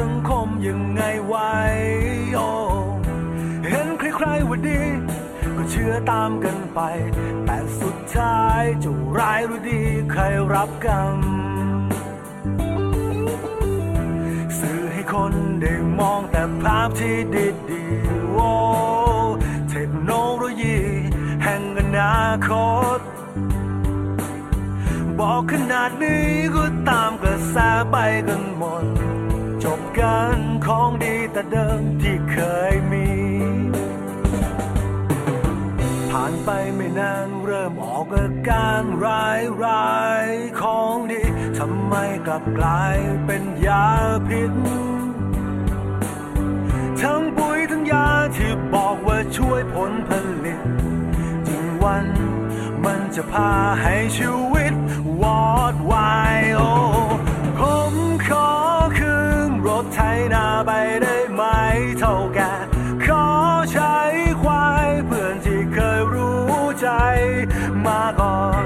สังคมยังไงไหวโอ้เห็นใครๆว่าดีก็เชื่อตามกันไปแต่สุดท้ายจะร้ายหรือดีใครรับกรรมสื่อให้คนได้มองแต่ภาพที่ดีๆโอ้เทคโนโลยีแห่งอนาคตบอกขนาดนี้ก็ตามกระแสไปกันหมดจบกันของดีแต่เดิมที่เคยมีผ่านไปไม่นานเริ่มออกอาการร้ายๆของดีทำไมกลับกลายเป็นยาพิษทั้งปุ๋ยทั้งยาที่บอกว่าช่วยผลผลิตจริงวันมันจะพาให้ชีวิตวอดวายโอ้ผมขอคืนรถไถนาไปได้ไหมเท่าแก่ขอใช้ควายเพื่อนที่เคยรู้ใจมาก่อน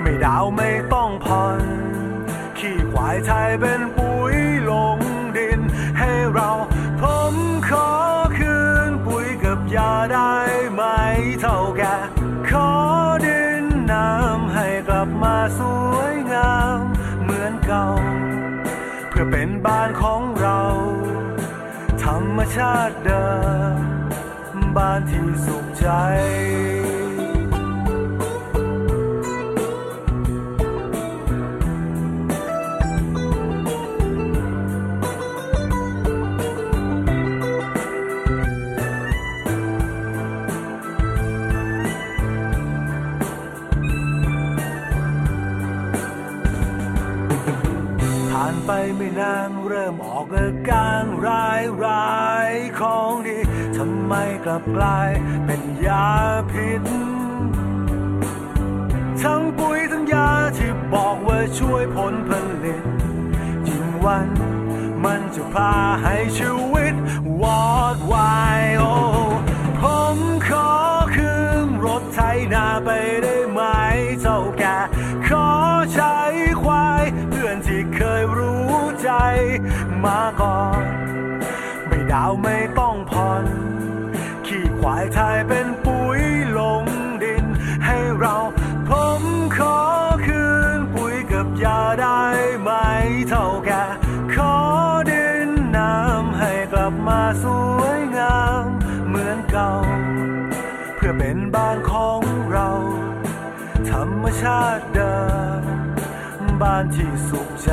ไม่ดาวไม่ต้องผ่อนขี้ควายไทยเป็นปุ๋ยลงดินให้เราผมขอคืนปุ๋ยกับยาได้ไหมเท่าแก่ขอดินน้ำให้กลับมาสวยงามเหมือนเก่าเพื่อเป็นบ้านของเราธรรมชาติเดิมบ้านที่สุขใจไปไม่นานเริ่มออกอาการร้ายๆของดีทำไมกลับกลายเป็นยาพิษทั้งปุ๋ยทั้งยาที่บอกว่าช่วยผลผลิตจริงวันมันจะพาให้ชีวิตวอดวายโอ้ผมขอคืนรถไถนาไปได้ไหมเจ้าแกขอใช้ควายเพื่อนที่เคยรู้ใจมาก่อนไม่ดาวไม่ต้องผ่อนขี้ควายไทยเป็นปุ๋ยลงดินให้เราผมขอคืนปุ๋ยกับยาได้ไหมเท่าแก่ขอดินน้ำให้กลับมาสวยงามเหมือนเก่าเพื่อเป็นบ้านของเราธรรมชาติเดิมบ้านที่สุขใจ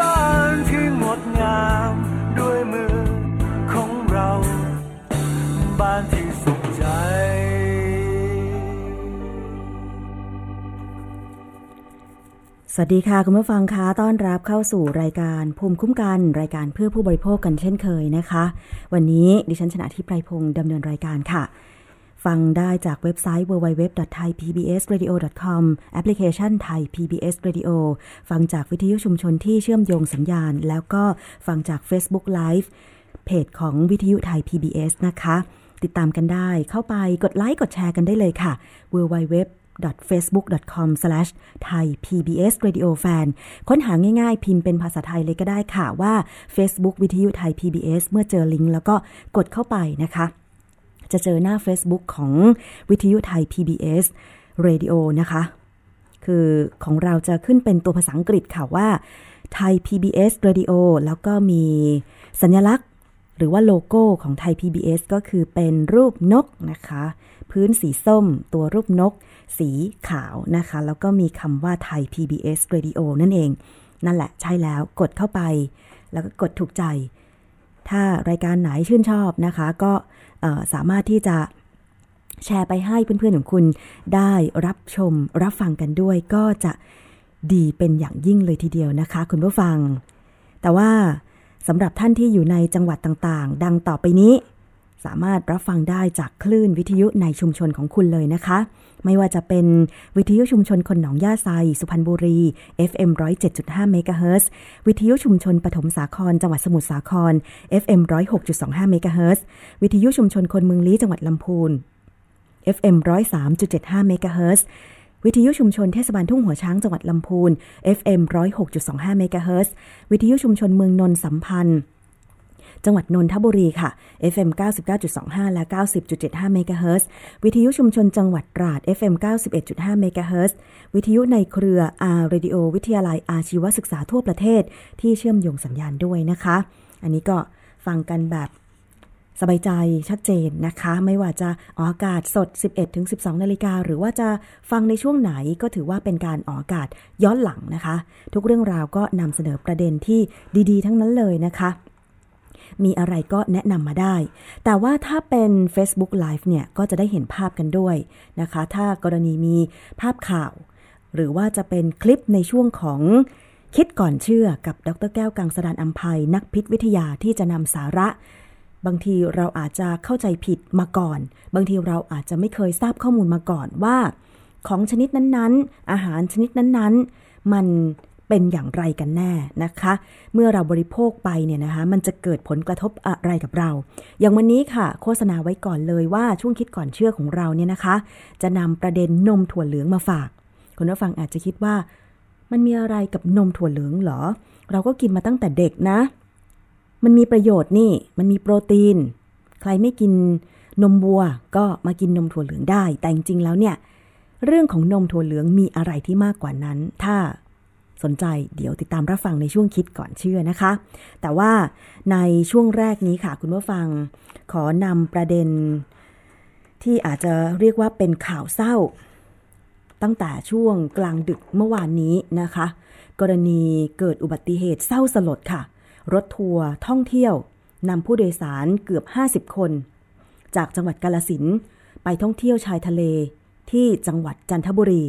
บ้านที่งดงามด้วยมือของเราบ้านที่สุขใจสวัสดีค่ะคุณผู้ฟังคะต้อนรับเข้าสู่รายการภูมิคุ้มกันรายการเพื่อผู้บริโภคกันเช่นเคยนะคะวันนี้ดิฉันชนะทิพย์ไพรพงษ์ดำเนินรายการค่ะฟังได้จากเว็บไซต์ www.thaipbsradio.com แอปพลิเคชัน Thai PBS Radio ฟังจากวิทยุชุมชนที่เชื่อมโยงสัญญาณแล้วก็ฟังจาก Facebook Live เพจของวิทยุ Thai PBS นะคะติดตามกันได้เข้าไปกดไลค์กดแชร์กันได้เลยค่ะ www.facebook.com/thaipbsradiofan ค้นหาง่ายๆพิมพ์เป็นภาษาไทยเลยก็ได้ค่ะว่า Facebook วิทยุ Thai PBS เมื่อเจอลิงก์แล้วก็กดเข้าไปนะคะจะเจอหน้า Facebook ของวิทยุไทย PBS Radio นะคะคือของเราจะขึ้นเป็นตัวภาษาอังกฤษค่ะว่าไทย PBS Radio แล้วก็มีสัญลักษณ์หรือว่าโลโก้ของไทย PBS ก็คือเป็นรูปนกนะคะ พื้นสีส้มตัวรูปนกสีขาวนะคะแล้วก็มีคำว่าไทย PBS Radio นั่นเองนั่นแหละใช่แล้วกดเข้าไปแล้วก็กดถูกใจถ้ารายการไหนชื่นชอบนะคะก็สามารถที่จะแชร์ไปให้เพื่อนๆของคุณได้รับชมรับฟังกันด้วยก็จะดีเป็นอย่างยิ่งเลยทีเดียวนะคะคุณผู้ฟังแต่ว่าสำหรับท่านที่อยู่ในจังหวัดต่างๆดังต่อไปนี้สามารถรับฟังได้จากคลื่นวิทยุในชุมชนของคุณเลยนะคะไม่ว่าจะเป็นวิทยุชุมชนคนหนองย่าไซสุพรรณบุรี FM 107.5 เมกะเฮิรตซ์วิทยุชุมชนปฐมสาครจังหวัดสมุทรสาคร FM 106.25 เมกะเฮิรตซ์วิทยุชุมชนคนเมืองลี้จังหวัดลำพูน FM 103.75 เมกะเฮิรตซ์วิทยุชุมชนเทศบาลทุ่งหัวช้างจังหวัดลำพูน FM 106.25 เมกะเฮิรตซ์วิทยุชุมชนเมืองนนสัมพันธ์จังหวัดนนทบุรีค่ะ FM 99.25 และ 90.75 เมกะเฮิรตซ์วิทยุชุมชนจังหวัดตราด FM 91.5 เมกะเฮิรตซ์วิทยุในเครือ R Radio วิทยาลัยอาชีวศึกษาทั่วประเทศที่เชื่อมโยงสัญญาณด้วยนะคะอันนี้ก็ฟังกันแบบสบายใจชัดเจนนะคะไม่ว่าจะออกอากาศสด 11-12 นาฬิกาหรือว่าจะฟังในช่วงไหนก็ถือว่าเป็นการออกอากาศย้อนหลังนะคะทุกเรื่องราวก็นำเสนอประเด็นที่ดีๆทั้งนั้นเลยนะคะมีอะไรก็แนะนำมาได้แต่ว่าถ้าเป็น Facebook Live เนี่ยก็จะได้เห็นภาพกันด้วยนะคะถ้ากรณีมีภาพข่าวหรือว่าจะเป็นคลิปในช่วงของคิดก่อนเชื่อกับดร.แก้วกังสดาลอำไพนักพิษวิทยาที่จะนำสาระบางทีเราอาจจะเข้าใจผิดมาก่อนบางทีเราอาจจะไม่เคยทราบข้อมูลมาก่อนว่าของชนิดนั้นๆอาหารชนิดนั้นๆมันเป็นอย่างไรกันแน่นะคะเมื่อเราบริโภคไปเนี่ยนะคะมันจะเกิดผลกระทบอะไรกับเราอย่างวันนี้ค่ะโฆษณาไว้ก่อนเลยว่าช่วงคิดก่อนเชื่อของเราเนี่ยนะคะจะนำประเด็นนมถั่วเหลืองมาฝากคุณผู้ฟังอาจจะคิดว่ามันมีอะไรกับนมถั่วเหลืองเหรอเราก็กินมาตั้งแต่เด็กนะมันมีประโยชน์นี่มันมีโปรตีนใครไม่กินนมวัวก็มากินนมถั่วเหลืองได้แต่จริงๆแล้วเนี่ยเรื่องของนมถั่วเหลืองมีอะไรที่มากกว่านั้นถ้าสนใจเดี๋ยวติดตามรับฟังในช่วงคิดก่อนเชื่อนะคะแต่ว่าในช่วงแรกนี้ค่ะคุณผู้ฟังขอนำประเด็นที่อาจจะเรียกว่าเป็นข่าวเศร้าตั้งแต่ช่วงกลางดึกเมื่อวานนี้นะคะกรณีเกิดอุบัติเหตุเศร้าสลดค่ะรถทัวร์ท่องเที่ยวนำผู้โดยสารเกือบ50คนจากจังหวัดกาฬสินธุ์ไปท่องเที่ยวชายทะเลที่จังหวัดจันทบุรี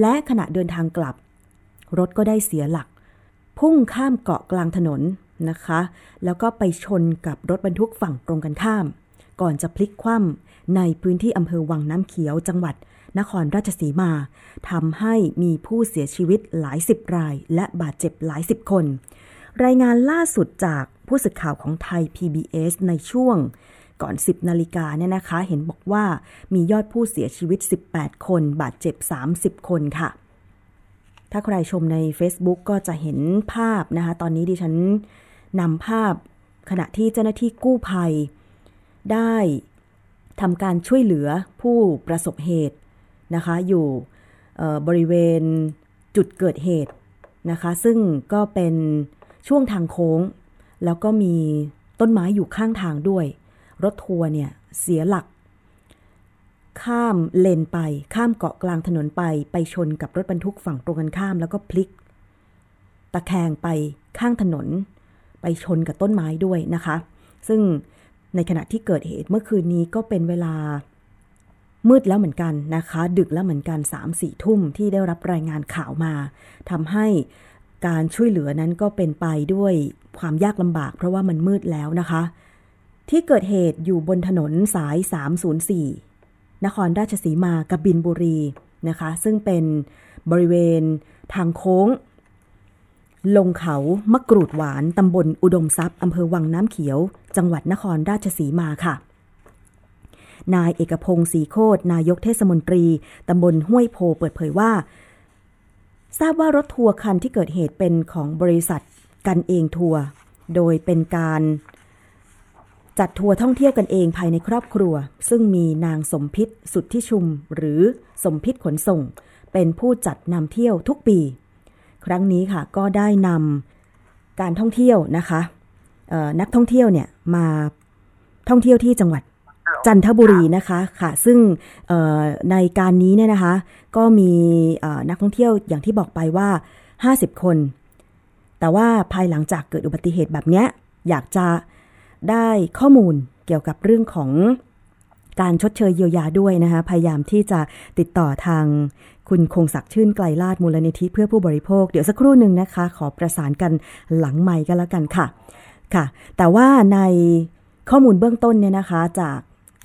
และขณะเดินทางกลับรถก็ได้เสียหลักพุ่งข้ามเกาะกลางถนนนะคะแล้วก็ไปชนกับรถบรรทุกฝั่งตรงกันข้ามก่อนจะพลิกคว่ำในพื้นที่อำเภอวังน้ำเขียวจังหวัดนครราชสีมาทำให้มีผู้เสียชีวิตหลายสิบรายและบาดเจ็บหลายสิบคนรายงานล่าสุดจากผู้สื่อข่าวของไทย PBS ในช่วงก่อน 10 นาฬิกาเนี่ยนะคะเห็นบอกว่ามียอดผู้เสียชีวิต18คนบาดเจ็บ30คนค่ะถ้าใครชมใน Facebook ก็จะเห็นภาพนะคะตอนนี้ดิฉันนำภาพขณะที่เจ้าหน้าที่กู้ภัยได้ทำการช่วยเหลือผู้ประสบเหตุนะคะอยู่บริเวณจุดเกิดเหตุนะคะซึ่งก็เป็นช่วงทางโค้งแล้วก็มีต้นไม้อยู่ข้างทางด้วยรถทัวร์เนี่ยเสียหลักข้ามเลนไปข้ามเกาะกลางถนนไปชนกับรถบรรทุกฝั่งตรงกันข้ามแล้วก็พลิกตะแคงไปข้างถนนไปชนกับต้นไม้ด้วยนะคะซึ่งในขณะที่เกิดเหตุเมื่อคืนนี้ก็เป็นเวลามืดแล้วเหมือนกันนะคะดึกแล้วเหมือนกัน 3-4 ทุ่มที่ได้รับรายงานข่าวมาทำให้การช่วยเหลือนั้นก็เป็นไปด้วยความยากลำบากเพราะว่ามันมืดแล้วนะคะที่เกิดเหตุอยู่บนถนนสาย304นครราชสีมากับบินบุรีนะคะซึ่งเป็นบริเวณทางโค้งลงเขามะกรูดหวานตำบลอุดมทรัพย์อำเภอวังน้ำเขียวจังหวัดนครราชสีมาค่ะนายเอกพงศ์ศรีโคตรนายกเทศมนตรีตำบลห้วยโพเปิดเผยว่าทราบว่ารถทัวร์คันที่เกิดเหตุเป็นของบริษัทกันเองทัวร์โดยเป็นการจัดทัวร์ท่องเที่ยวกันเองภายในครอบครัวซึ่งมีนางสมพิษสุทธิชุมหรือสมพิษขนส่งเป็นผู้จัดนำเที่ยวทุกปีครั้งนี้ค่ะก็ได้นำการท่องเที่ยวนะคะนักท่องเที่ยวเนี่ยมาท่องเที่ยวที่จังหวัด จันทบุรีนะคะค่ะซึ่งในการนี้เนี่ยนะคะก็มีนักท่องเที่ยวอย่างที่บอกไปว่า50คนแต่ว่าภายหลังจากเกิดอุบัติเหตุแบบเนี้ยอยากจะได้ข้อมูลเกี่ยวกับเรื่องของการชดเชยเยียวยาด้วยนะคะพยายามที่จะติดต่อทางคุณคงศักดิ์ชื่นไกลลาศมูลนิธิเพื่อผู้บริโภคเดี๋ยวสักครู่หนึ่งนะคะขอประสานกันหลังไมค์กันแล้วกันค่ะค่ะแต่ว่าในข้อมูลเบื้องต้นเนี่ยนะคะจาก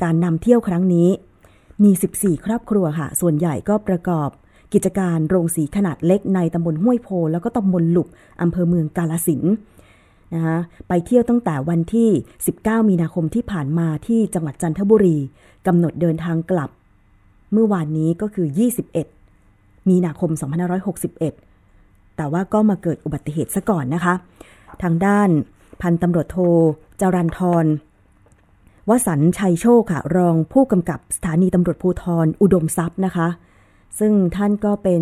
การนำเที่ยวครั้งนี้มี14ครอบครัวค่ะส่วนใหญ่ก็ประกอบกิจการโรงสีขนาดเล็กในตำบลห้วยโพแล้วก็ตำบลหลุบอำเภอเมืองกาฬสินธุ์นะคะไปเที่ยวตั้งแต่วันที่19มีนาคมที่ผ่านมาที่จังหวัดจันทบุรีกำหนดเดินทางกลับเมื่อวานนี้ก็คือ21มีนาคม2561แต่ว่าก็มาเกิดอุบัติเหตุซะก่อนนะคะทางด้านพันตำรวจโทจรัญธรวสันต์ชัยโชคค่ะรองผู้กำกับสถานีตำรวจภูธรอุดมทรัพย์นะคะซึ่งท่านก็เป็น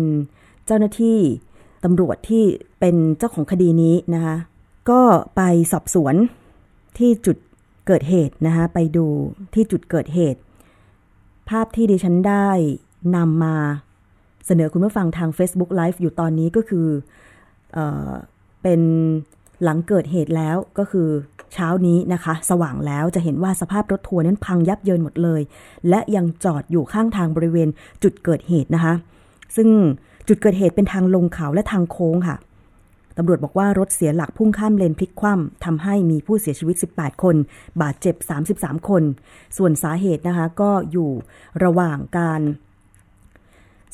เจ้าหน้าที่ตำรวจที่เป็นเจ้าของคดีนี้นะคะก็ไปสอบสวนที่จุดเกิดเหตุนะคะไปดูที่จุดเกิดเหตุภาพที่ดิฉันได้นำมาเสนอคุณผู้ฟังทาง Facebook Live อยู่ตอนนี้ก็คือเป็นหลังเกิดเหตุแล้วก็คือเช้านี้นะคะสว่างแล้วจะเห็นว่าสภาพรถทัวร์นั้นพังยับเยินหมดเลยและยังจอดอยู่ข้างทางบริเวณจุดเกิดเหตุนะคะซึ่งจุดเกิดเหตุเป็นทางลงเขาและทางโค้งค่ะตำรวจบอกว่ารถเสียหลักพุ่งข้ามเลนพลิกคว่ำทำให้มีผู้เสียชีวิต18คนบาดเจ็บ33คนส่วนสาเหตุนะคะก็อยู่ระหว่างการ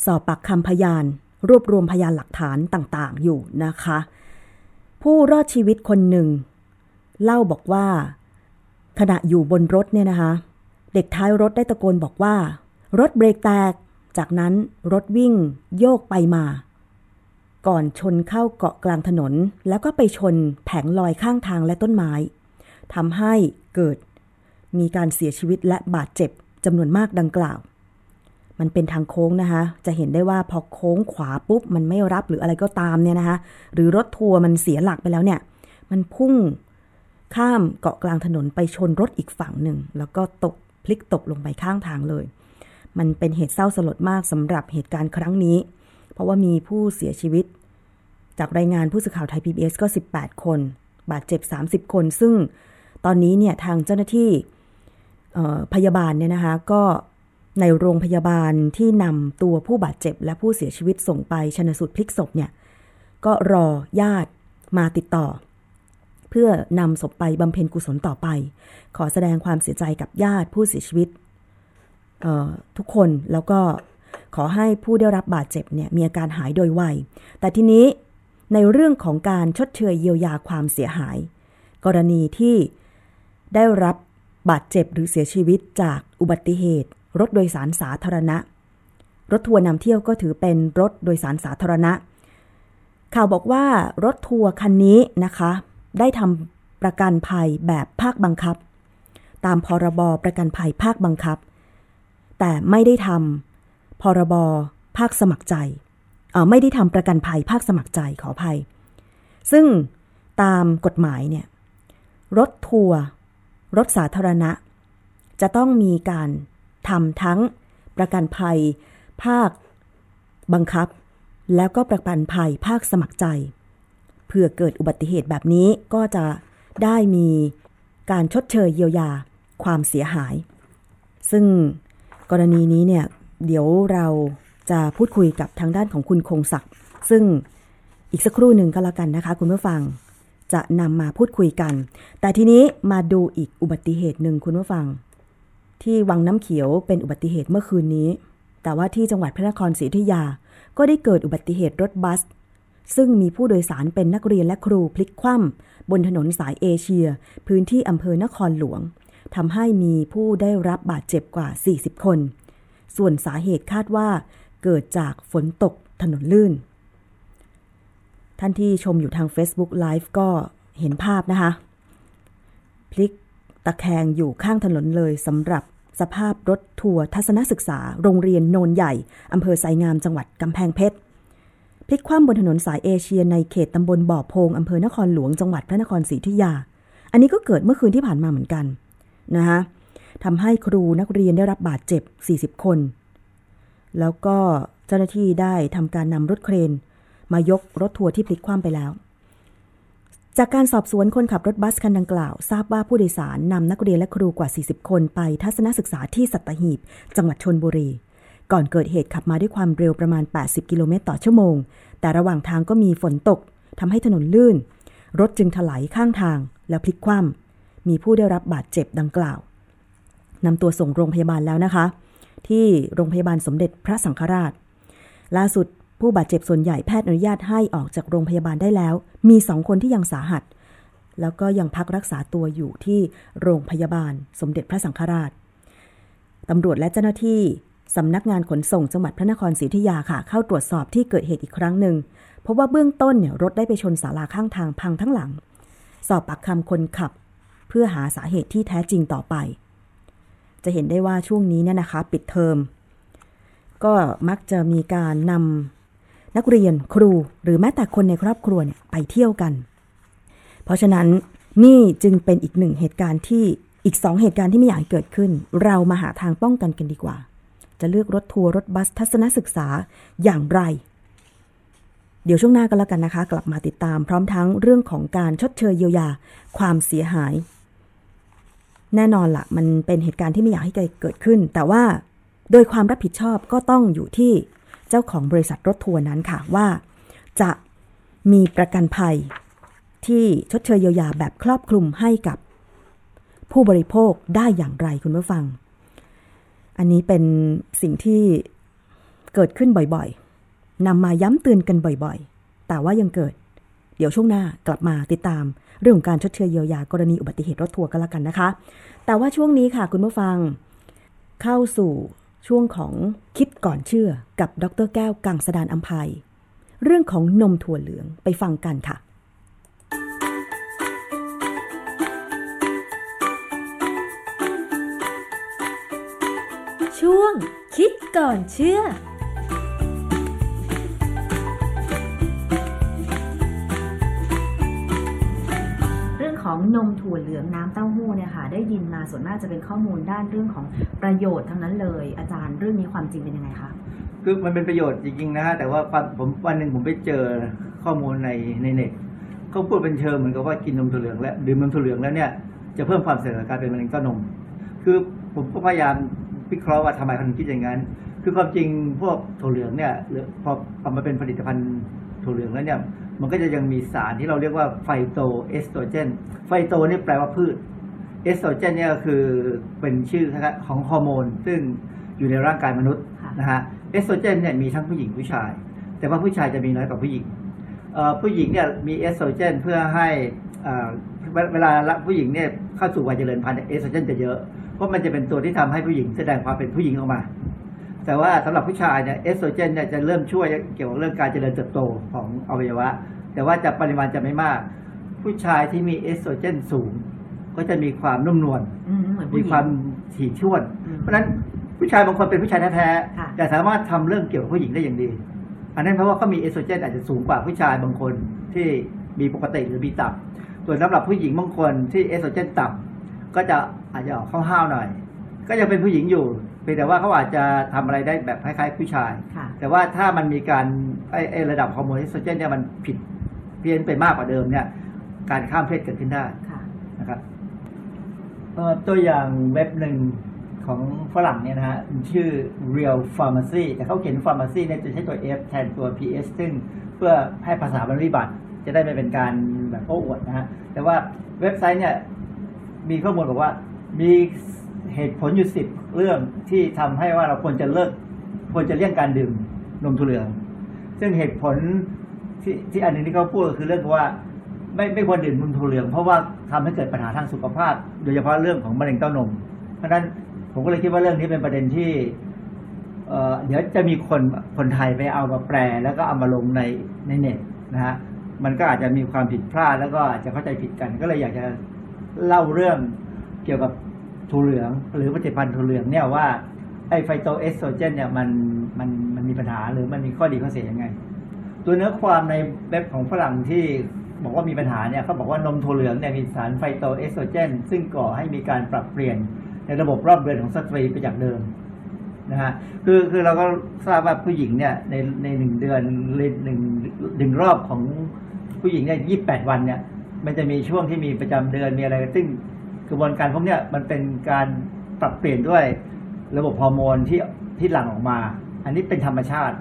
สอบปากคำพยานรวบรวมพยานหลักฐานต่างๆอยู่นะคะผู้รอดชีวิตคนหนึ่งเล่าบอกว่าขณะอยู่บนรถเนี่ยนะคะเด็กท้ายรถได้ตะโกนบอกว่ารถเบรกแตกจากนั้นรถวิ่งโยกไปมาก่อนชนเข้าเกาะกลางถนนแล้วก็ไปชนแผงลอยข้างทางและต้นไม้ทำให้เกิดมีการเสียชีวิตและบาดเจ็บจำนวนมากดังกล่าวมันเป็นทางโค้งนะคะจะเห็นได้ว่าพอโค้งขวาปุ๊บมันไม่รับหรืออะไรก็ตามเนี่ยนะคะหรือรถทัวร์มันเสียหลักไปแล้วเนี่ยมันพุ่งข้ามเกาะกลางถนนไปชนรถอีกฝั่งหนึ่งแล้วก็ตกพลิกตกลงไปข้างทางเลยมันเป็นเหตุเศร้าสลดมากสำหรับเหตุการณ์ครั้งนี้เพราะว่ามีผู้เสียชีวิตจากรายงานผู้สื่อข่าวไทย PBS ก็18คนบาดเจ็บ30คนซึ่งตอนนี้เนี่ยทางเจ้าหน้าที่พยาบาลเนี่ยนะคะก็ในโรงพยาบาลที่นำตัวผู้บาดเจ็บและผู้เสียชีวิตส่งไปชันสูตรพลิกศพเนี่ยก็รอญาติมาติดต่อเพื่อนำศพไปบำเพ็ญกุศลต่อไปขอแสดงความเสียใจกับญาติผู้เสียชีวิตทุกคนแล้วก็ขอให้ผู้ได้รับบาดเจ็บเนี่ยมีอาการหายโดยไวแต่ทีนี้ในเรื่องของการชดเชยเยียวยาความเสียหายกรณีที่ได้รับบาดเจ็บหรือเสียชีวิตจากอุบัติเหตุรถโดยสารสาธารณะรถทัวร์นำเที่ยวก็ถือเป็นรถโดยสารสาธารณะข่าวบอกว่ารถทัวร์คันนี้นะคะได้ทำประกันภัยแบบภาคบังคับตามพรบประกันภัยภาคบังคับแต่ไม่ได้ทำพรบภาคสมัครใจไม่ได้ทำประกันภัยภาคสมัครใจขออภัยซึ่งตามกฎหมายเนี่ยรถทัวร์รถสาธารณะจะต้องมีการทำทั้งประกันภัยภาคบังคับแล้วก็ประกันภัยภาคสมัครใจเพื่อเกิดอุบัติเหตุแบบนี้ก็จะได้มีการชดเชยเยียวยาความเสียหายซึ่งกรณีนี้เนี่ยเดี๋ยวเราจะพูดคุยกับทางด้านของคุณคงศักดิ์ซึ่งอีกสักครู่หนึ่งก็แล้วกันนะคะคุณผู้ฟังจะนำมาพูดคุยกันแต่ทีนี้มาดูอีกอุบัติเหตุหนึ่งคุณผู้ฟังที่วังน้ำเขียวเป็นอุบัติเหตุเมื่อคืนนี้แต่ว่าที่จังหวัดพระนครศรีอยุธยาก็ได้เกิดอุบัติเหตุรถบัสซึ่งมีผู้โดยสารเป็นนักเรียนและครูพลิกคว่ำบนถนนสายเอเชียพื้นที่อำเภอนครหลวงทำให้มีผู้ได้รับบาดเจ็บกว่า40คนส่วนสาเหตุคาดว่าเกิดจากฝนตกถนนลื่นท่านที่ชมอยู่ทาง Facebook Live ก็เห็นภาพนะคะพลิกตะแคงอยู่ข้างถนนเลยสำหรับสภาพรถทัวร์ทัศนศึกษาโรงเรียนโนนใหญ่อำเภอไซงามจังหวัดกำแพงเพชรพลิกคว่ำบนถนนสายเอเชียในเขตตำบลบ่อโพงอำเภอนครหลวงจังหวัดพระนครศรีอยุธยาอันนี้ก็เกิดเมื่อคืนที่ผ่านมาเหมือนกันนะคะ ทำให้ครูนักเรียนได้รับบาดเจ็บ40คนแล้วก็เจ้าหน้าที่ได้ทำการนำรถเครนมายกรถทัวร์ที่พลิกคว่ำไปแล้วจากการสอบสวนคนขับรถบัสคันดังกล่าวทราบว่าผู้โดยสารนำนักเรียนและครูกว่า40คนไปทัศนศึกษาที่สัตหีบจังหวัดชลบุรีก่อนเกิดเหตุขับมาด้วยความเร็วประมาณ80กิโลเมตรต่อชั่วโมงแต่ระหว่างทางก็มีฝนตกทำให้ถนนลื่นรถจึงถลายข้างทางแล้วพลิกคว่ำมีผู้ได้รับบาดเจ็บดังกล่าวนำตัวส่งโรงพยาบาลแล้วนะคะที่โรงพยาบาลสมเด็จพระสังฆราชล่าสุดผู้บาดเจ็บส่วนใหญ่แพทย์อนุญาตให้ออกจากโรงพยาบาลได้แล้วมี2คนที่ยังสาหัสแล้วก็ยังพักรักษาตัวอยู่ที่โรงพยาบาลสมเด็จพระสังฆราชตำรวจและเจ้าหน้าที่สำนักงานขนส่งจังหวัดพระนครศรีอยุธยาค่ะเข้าตรวจสอบที่เกิดเหตุอีกครั้งหนึ่งเพราะว่าเบื้องต้นเนี่ยรถได้ไปชนศาลาข้างทางพังทั้งหลังสอบปากคำคนขับเพื่อหาสาเหตุที่แท้จริงต่อไปจะเห็นได้ว่าช่วงนี้เนี่ยนะคะปิดเทอมก็มักจะมีการนำนักเรียนครูหรือแม้แต่คนในครอบครัวเนี่ยไปเที่ยวกันเพราะฉะนั้นนี่จึงเป็นอีกหนึ่งเหตุการณ์ที่อีก2เหตุการณ์ที่ไม่อยากให้เกิดขึ้นเรามาหาทางป้องกันกันดีกว่าจะเลือกรถทัวร์รถบัสทัศนศึกษาอย่างไรเดี๋ยวช่วงหน้ากันแล้วกันนะคะกลับมาติดตามพร้อมทั้งเรื่องของการชดเชยเยียวยาความเสียหายแน่นอนล่ะมันเป็นเหตุการณ์ที่ไม่อยากให้เกิดขึ้นแต่ว่าโดยความรับผิดชอบก็ต้องอยู่ที่เจ้าของบริษัทรถทัวร์นั้นค่ะว่าจะมีประกันภัยที่ชดเชยเยียวยาแบบครอบคลุมให้กับผู้บริโภคได้อย่างไรคุณผู้ฟังอันนี้เป็นสิ่งที่เกิดขึ้นบ่อยๆนำมาย้ำเตือนกันบ่อยๆแต่ว่ายังเกิดเดี๋ยวช่วงหน้ากลับมาติดตามเรื่องของการชดเชยเยียวยากรณีอุบัติเหตุรถทัวร์กันละกันนะคะแต่ว่าช่วงนี้ค่ะคุณผู้ฟังเข้าสู่ช่วงของคิดก่อนเชื่อกับดร.แก้วกังสดาลอำไพเรื่องของนมถั่วเหลืองไปฟังกันค่ะช่วงคิดก่อนเชื่อของนมถั่วเหลืองน้ำเต้าหู้เนี่ยค่ะได้ยินมาส่วนมากจะเป็นข้อมูลด้านเรื่องของประโยชน์ทั้งนั้นเลยอาจารย์เรื่องนี้ความจริงเป็นยังไงคะคือมันเป็นประโยชน์จริงๆนะฮะแต่ว่าผมวันนึงผมไปเจอข้อมูลในเน็ตเขาพูดเป็นเชิงเหมือนกับว่ากินนมถั่วเหลืองและดื่มนมถั่วเหลืองแล้วเนี่ยจะเพิ่มความเสี่ยงต่อการเป็นมะเร็งเต้านมคือผมก็พยายามวิเคราะห์ว่าทำไมคนคิดอย่างนั้นคือความจริงพวกถั่วเหลืองเนี่ยพอมาเป็นผลิตภัณฑ์ถั่วเหลืองแล้วเนี่ยมันก็จะยังมีสารที่เราเรียกว่าไฟโตเอสโตรเจนไฟโตนี่แปลว่าพืชเอสโตรเจนเนี่ยก็คือเป็นชื่อของฮอร์โมนซึ่งอยู่ในร่างกายมนุษย์นะฮะเอสโตรเจนเนี่ยมีทั้งผู้หญิงผู้ชายแต่ว่าผู้ชายจะมีน้อยกว่าผู้หญิงผู้หญิงเนี่ยมีเอสโตรเจนเพื่อให้เวลาผู้หญิงเนี่ยเข้าสู่วัยเจริญพันธุ์เอสโตรเจนจะเยอะเพราะมันจะเป็นตัวที่ทำให้ผู้หญิงแสดงความเป็นผู้หญิงออกมาแต่ว่าสำหรับผู้ชายเนี่ยเอสโตรเจนเนี่ยจะเริ่มช่วยเกี่ยวกับเรื่องการเจริญเติบโตของอวัยวะแต่ว่าจะปริมาณจะไม่มากผู้ชายที่มีเอสโตรเจนสูงก็จะมีความนุ่มนวล มีความถี่ช่วนเพราะฉะนั้นผู้ชายบางคนเป็นผู้ชายแท้ๆแต่สามารถทำเรื่องเกี่ยวกับผู้หญิงได้อย่างดีอันนั้นเพราะว่าเขามีเอสโตรเจนอาจจะสูงกว่าผู้ชายบางคนที่มีปกติหรือมีต่ำส่วนสำหรับผู้หญิงบางคนที่เอสโตรเจนต่ำก็จะอาจจะออกห้าวๆหน่อยก็ยังเป็นผู้หญิงอยู่แต่ว่าเขาอาจจะทำอะไรได้แบบคล้ายๆผู้ชายแต่ว่าถ้ามันมีการไอ้ระดับฮอร์โมนเอสโตรเจนเนี่ยมันผิดเพี้ยนไปมากกว่าเดิมเนี่ยการข้ามเพศเกิดขึ้นได้นะครับตัวอย่างเว็บหนึ่งของฝรั่งเนี่ยนะฮะชื่อ Real Pharmacy แต่เขาเขียน Pharmacy เนี่ยจะใช้ตัว F แทนตัว PS ซึ่งเพื่อให้ภาษาบริบัติจะได้ไม่เป็นการแบบโอ้อวดนะฮะแต่ว่าเว็บไซต์เนี่ยมีข้อมูลบอกว่ามีเหตุผลอยู่10เรื่องที่ทำให้ว่าเราควรจะเลี่ยงการดื่มนมถั่วเหลืองซึ่งเหตุผลที่อันนึงที่เขาพูดก็คือเรื่องว่าไม่ควรดื่มนมถั่วเหลืองเพราะว่าทำให้เกิดปัญหาทางสุขภาพโดยเฉพาะเรื่องของมะเร็งเต้านมเพราะฉะนั้นผมก็เลยคิดว่าเรื่องนี้เป็นประเด็นที่เดี๋ยวจะมีคนไทยไปเอามาแปลแล้วก็เอามาลงในเน็ตนะฮะมันก็อาจจะมีความผิดพลาดแล้วก็อาจจะเข้าใจผิดกันก็เลยอยากจะเล่าเรื่องเกี่ยวกับถั่วเหลืองหรือผลิตภัณฑ์ถั่วเหลืองเนี่ยว่าไอ้ไฟโตเอสโตรเจนเนี่ยมันมีปัญหาหรือมันมีข้อดีข้อเสียยังไงตัวเนื้อความในเว็บของฝรั่งที่บอกว่ามีปัญหาเนี่ยเขาบอกว่านมถั่วเหลืองเนี่ยมีสารไฟโตเอสโตรเจนซึ่งก่อให้มีการปรับเปลี่ยน ในระบบรอบเดือนของสตรีไปจากเดิมนะฮะคือเราก็ทราบว่าผู้หญิงเนี่ยในหนึ่งเดือนหนึ่งรอบของผู้หญิงเนี่ย28 วันเนี่ยมันจะมีช่วงที่มีประจำเดือนมีอะไรซึ่งกระบวนการพวกเนี้ยมันเป็นการปรับเปลี่ยนด้วยระบบฮอร์โมนที่หลั่งออกมาอันนี้เป็นธรรมชาติ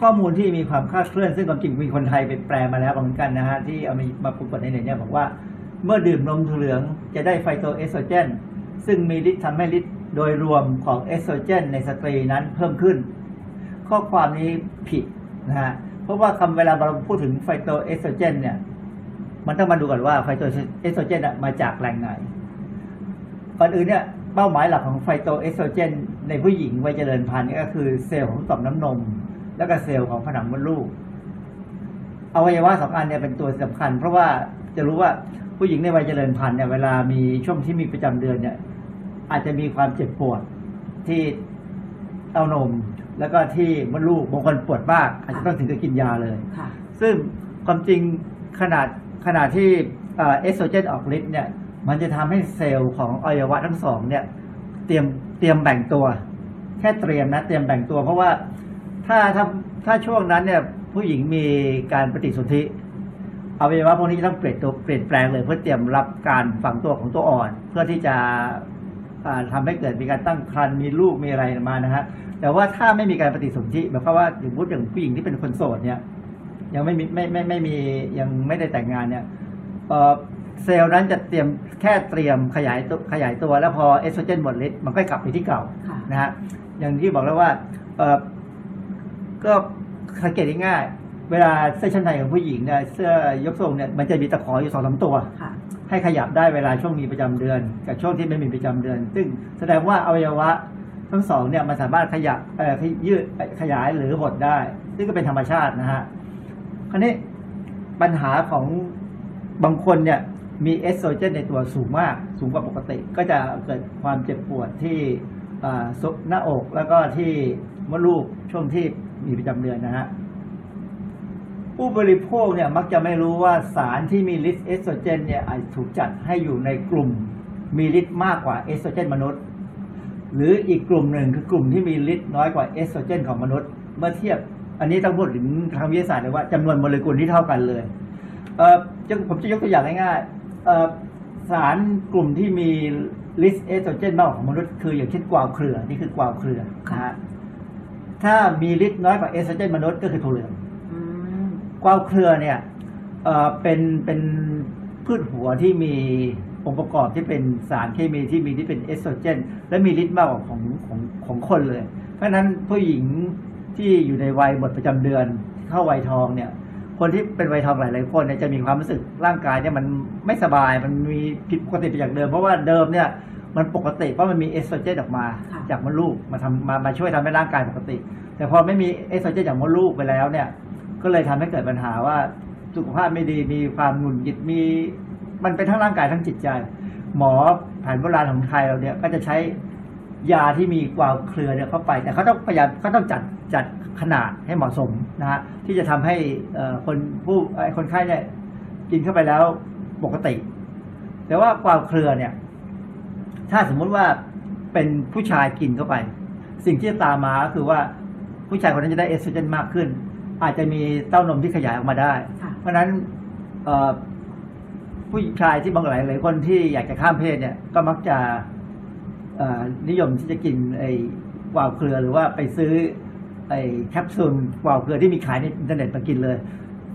ข้อมูลที่มีความคลาดเคลื่อนซึ่งความจริงมีคนไทยไปแปลมาแล้วเหมือนกันนะฮะที่เอามาปรากฏในเน็ตเนี่ยบอกว่าเมื่อดื่มนมถั่วเหลืองจะได้ไฟโตเอสโตรเจนซึ่งมีฤทธิ์ทำให้ฤทธิ์โดยรวมของเอสโตรเจนในสตรีนั้นเพิ่มขึ้นข้อความนี้ผิดนะฮะเพราะว่าคำเวลาเราพูดถึงไฟโตเอสโตรเจนเนี่ยมันต้องมาดูก่อนว่าไฟโตเอสโตรเจนมาจากแหล่งไหนก่อนอื่นเนี่ยเป้าหมายหลักของไฟโตเอสโตรเจนในผู้หญิงวัยเจริญพันธุ์ก็คือเซลล์ของต่อมน้ำนมและก็เซลล์ของผนังมดลูกอวัยวะสองอันเนี่ยเป็นตัวสำคัญเพราะว่าจะรู้ว่าผู้หญิงในวัยเจริญพันธุ์เนี่ยเวลามีช่วงที่มีประจำเดือนเนี่ยอาจจะมีความเจ็บปวดที่เต้านมแล้วก็ที่มดลูกบางคนปวดมากอาจจะต้องถึงจะกินยาเลยซึ่งความจริงขนาดที่เอสโตรเจนออกฤทธิ์เนี่ยมันจะทำให้เซลล์ของอวัยวะทั้งสองเนี่ยเตรียมแบ่งตัวแค่เตรียมนะเตรียมแบ่งตัวเพราะว่าถ้าช่วงนั้นเนี่ยผู้หญิงมีการปฏิสนธิอวัยวะพวกนี้จะต้องเปลี่ยนแปลงเลยเพื่อเตรียมรับการฝังตัวของตัวอ่อนเพื่อที่จะทำให้เกิดมีการตั้งครรภ์มีลูกมีอะไรมานะฮะแต่ว่าถ้าไม่มีการปฏิสนธิหมายความว่าอย่างผู้หญิงที่เป็นคนโสดเนี่ยยังไม่มียังไม่ได้แต่งงานเนี่ยเซลล์นั้นจะเตรียมขยายตัวแล้วพอเอสโตรเจนหมดฤทธิ์มันก็กลับไปที่เก่านะฮะอย่างที่บอกแล้วว่าก็สังเกตง่ายๆเวลาเสื้อชั้นในของผู้หญิงเนี่ยเสื้อยกทรงเนี่ยมันจะมีตะขออยู่2-3 ตัวให้ขยับได้เวลาช่วงมีประจำเดือนกับช่วงที่ไม่มีประจำเดือนซึ่งแสดงว่าอวัยวะทั้งสองเนี่ยมันสามารถขยับยืดขยายหรือหดได้ซึ่งก็เป็นธรรมชาตินะฮะคราวนี้ปัญหาของบางคนเนี่ยมีเอสโตรเจนในตัวสูงมากสูงกว่าปกติก็จะเกิดความเจ็บปวดที่ซุกหน้าอกแล้วก็ที่มดลูกช่วงที่มีประจำเดือนนะฮะผู้บริโภคเนี่ยมักจะไม่รู้ว่าสารที่มีฤทธิ์เอสโตรเจนเนี่ยอาจถูกจัดให้อยู่ในกลุ่มมีฤทธิ์มากกว่าเอสโตรเจนมนุษย์หรืออีกกลุ่มหนึ่งคือกลุ่มที่มีฤทธิ์น้อยกว่าเอสโตรเจนของมนุษย์เมื่อเทียบอันนี้ต้องพูดถึงทางวิทยาศาสตร์เลยว่าจำนวนโมเลกุลที่เท่ากันเลยผมจะยกตัวอย่างง่ายๆสารกลุ่มที่มีฤทธิ์เอสโตรเจนมากของมนุษย์คืออย่างเช่นกวาวเครือนี่คือกวาวเครือนะฮะถ้ามีฤทธิ์น้อยกว่าเอสโตรเจนมนุษย์ก็คือถั่วเหลืองกวาวเครือเนี่ยเป็นพืชหัวที่มีองค์ประกอบที่เป็นสารเคมีที่มีที่เป็นเอสโตรเจนและมีฤทธิ์มากกว่าของคนเลยเพราะฉะนั้นผู้หญิงที่อยู่ในวัยหมดประจำเดือนเข้าวัยทองเนี่ยคนที่เป็นวัยทองหลายๆคนเนี่ยจะมีความรู้สึกร่างกายเนี่ยมันไม่สบายมันมีผิดปกติไปจากเดิมเพราะว่าเดิมเนี่ยมันปกติเพราะมันมีเอสโตรเจนออกมาจากมดลูกมาช่วยทำให้ร่างกายปกติแต่พอไม่มีเอสโตรเจนจากมดลูกไปแล้วเนี่ยก็เลยทำให้เกิดปัญหาว่าสุขภาพไม่ดีมีความหงุดหงิดมีมันเป็นทั้งร่างกายทั้งจิตใจหมอแผนโบราณของไทยเราเนี่ยก็จะใช้ยาที่มีกวาวเครือเนี่ยเข้าไปแต่เขาต้องพยายามเขาต้องจัดขนาดให้เหมาะสมนะฮะที่จะทำให้คนไข้เนี่ยกินเข้าไปแล้วปกติแต่ว่ากวาวเครือเนี่ยถ้าสมมุติว่าเป็นผู้ชายกินเข้าไปสิ่งที่ตามมาก็คือว่าผู้ชายคนนั้นจะได้เอสโตรเจนมากขึ้นอาจจะมีเต้านมที่ขยายออกมาได้เพราะฉะนั้นผู้ชายที่บางหลายคนที่อยากจะข้ามเพศเนี่ยก็มักจะนิยมที่จะกินไอ้กวาวเครือหรือว่าไปซื้อไอ้แคปซูลกวาวเครือที่มีขายในอินเทอร์เน็ตมากินเลย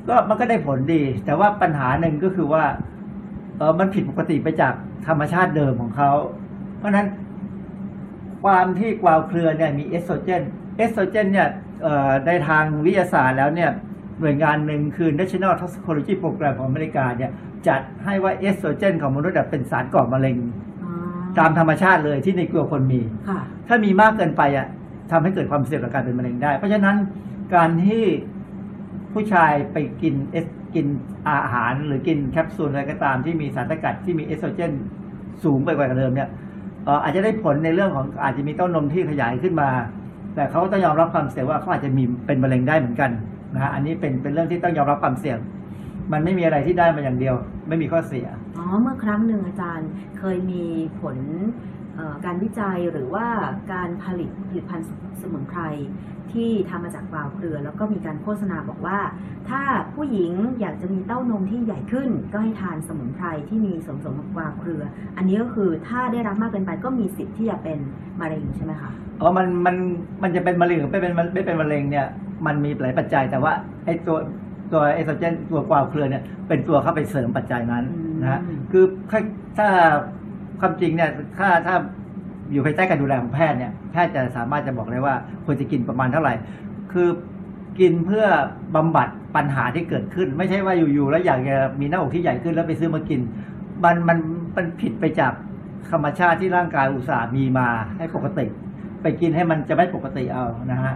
ก็มันก็ได้ผลดีแต่ว่าปัญหาหนึ่งก็คือว่ามันผิดปกติไปจากธรรมชาติเดิมของเขาเพราะฉะนั้นความที่กวาวเครือเนี่ยมีเอสโตรเจนเนี่ยในทางวิทยาศาสตร์แล้วเนี่ยหน่วยงานหนึ่งคือ National Toxicology Program ของอเมริกาเนี่ยจัดให้ว่าเอสโตรเจนของมนุษย์เป็นสารก่อมะเร็งตามธรรมชาติเลยที่ในตัวคนมีถ้ามีมากเกินไปอ่ะทำให้เกิดความเสี่ยงต่อการเป็นมะเร็งได้เพราะฉะนั้นการที่ผู้ชายไปกินอาหารหรือกินแคปซูลอะไรก็ตามที่มีสารสกัดที่มีเอสโตรเจนสูงไปกว่าเดิมเนี่ยอาจจะได้ผลในเรื่องของอาจจะมีเต้านมที่ขยายขึ้นมาแต่เขาต้องยอมรับความเสี่ยงว่าเขาอาจจะมีเป็นมะเร็งได้เหมือนกันนะฮะอันนี้เป็นเรื่องที่ต้องยอมรับความเสี่ยง มันไม่มีอะไรที่ได้มาอย่างเดียวไม่มีข้อเสียอ๋อเมื่อครั้งหนึ่งอาจารย์เคยมีผลการวิจัยหรือว่าการผลิตผลิตภัณฑ์สมุนไพรที่ทำมาจากกวาวเครือแล้วก็มีการโฆษณาบอกว่าถ้าผู้หญิงอยากจะมีเต้านมที่ใหญ่ขึ้นก็ให้ทานสมุนไพรที่มีส่วนผสมของกวาวเครืออันนี้ก็คือถ้าได้รับมากเกินไปก็มีสิทธิ์ที่จะเป็นมะเร็งใช่ไหมคะอ๋อมันจะเป็นมะเร็งหรือไม่เป็นมะเร็งเนี่ยมันมีหลายปัจจัยแต่ว่าไอ้ตัวเอสโตรเจนตัวกวาวเครือเนี่ยเป็นตัวเข้าไปเสริมปัจจัยนั้นนะคือถ้าความจริงเนี่ยถ้าอยู่ภายใต้การดูแลของแพทย์เนี่ยแพทย์จะสามารถจะบอกได้ว่าควรจะกินประมาณเท่าไหร่คือกินเพื่อบำบัดปัญหาที่เกิดขึ้นไม่ใช่ว่าอยู่ๆแล้วอยากจะมีหน้าอกที่ใหญ่ขึ้นแล้วไปซื้อมากินมันผิดไปจากธรรมชาติที่ร่างกายอุตส่าห์มีมาให้ปกติไปกินให้มันจะไม่ปกติเอานะฮะ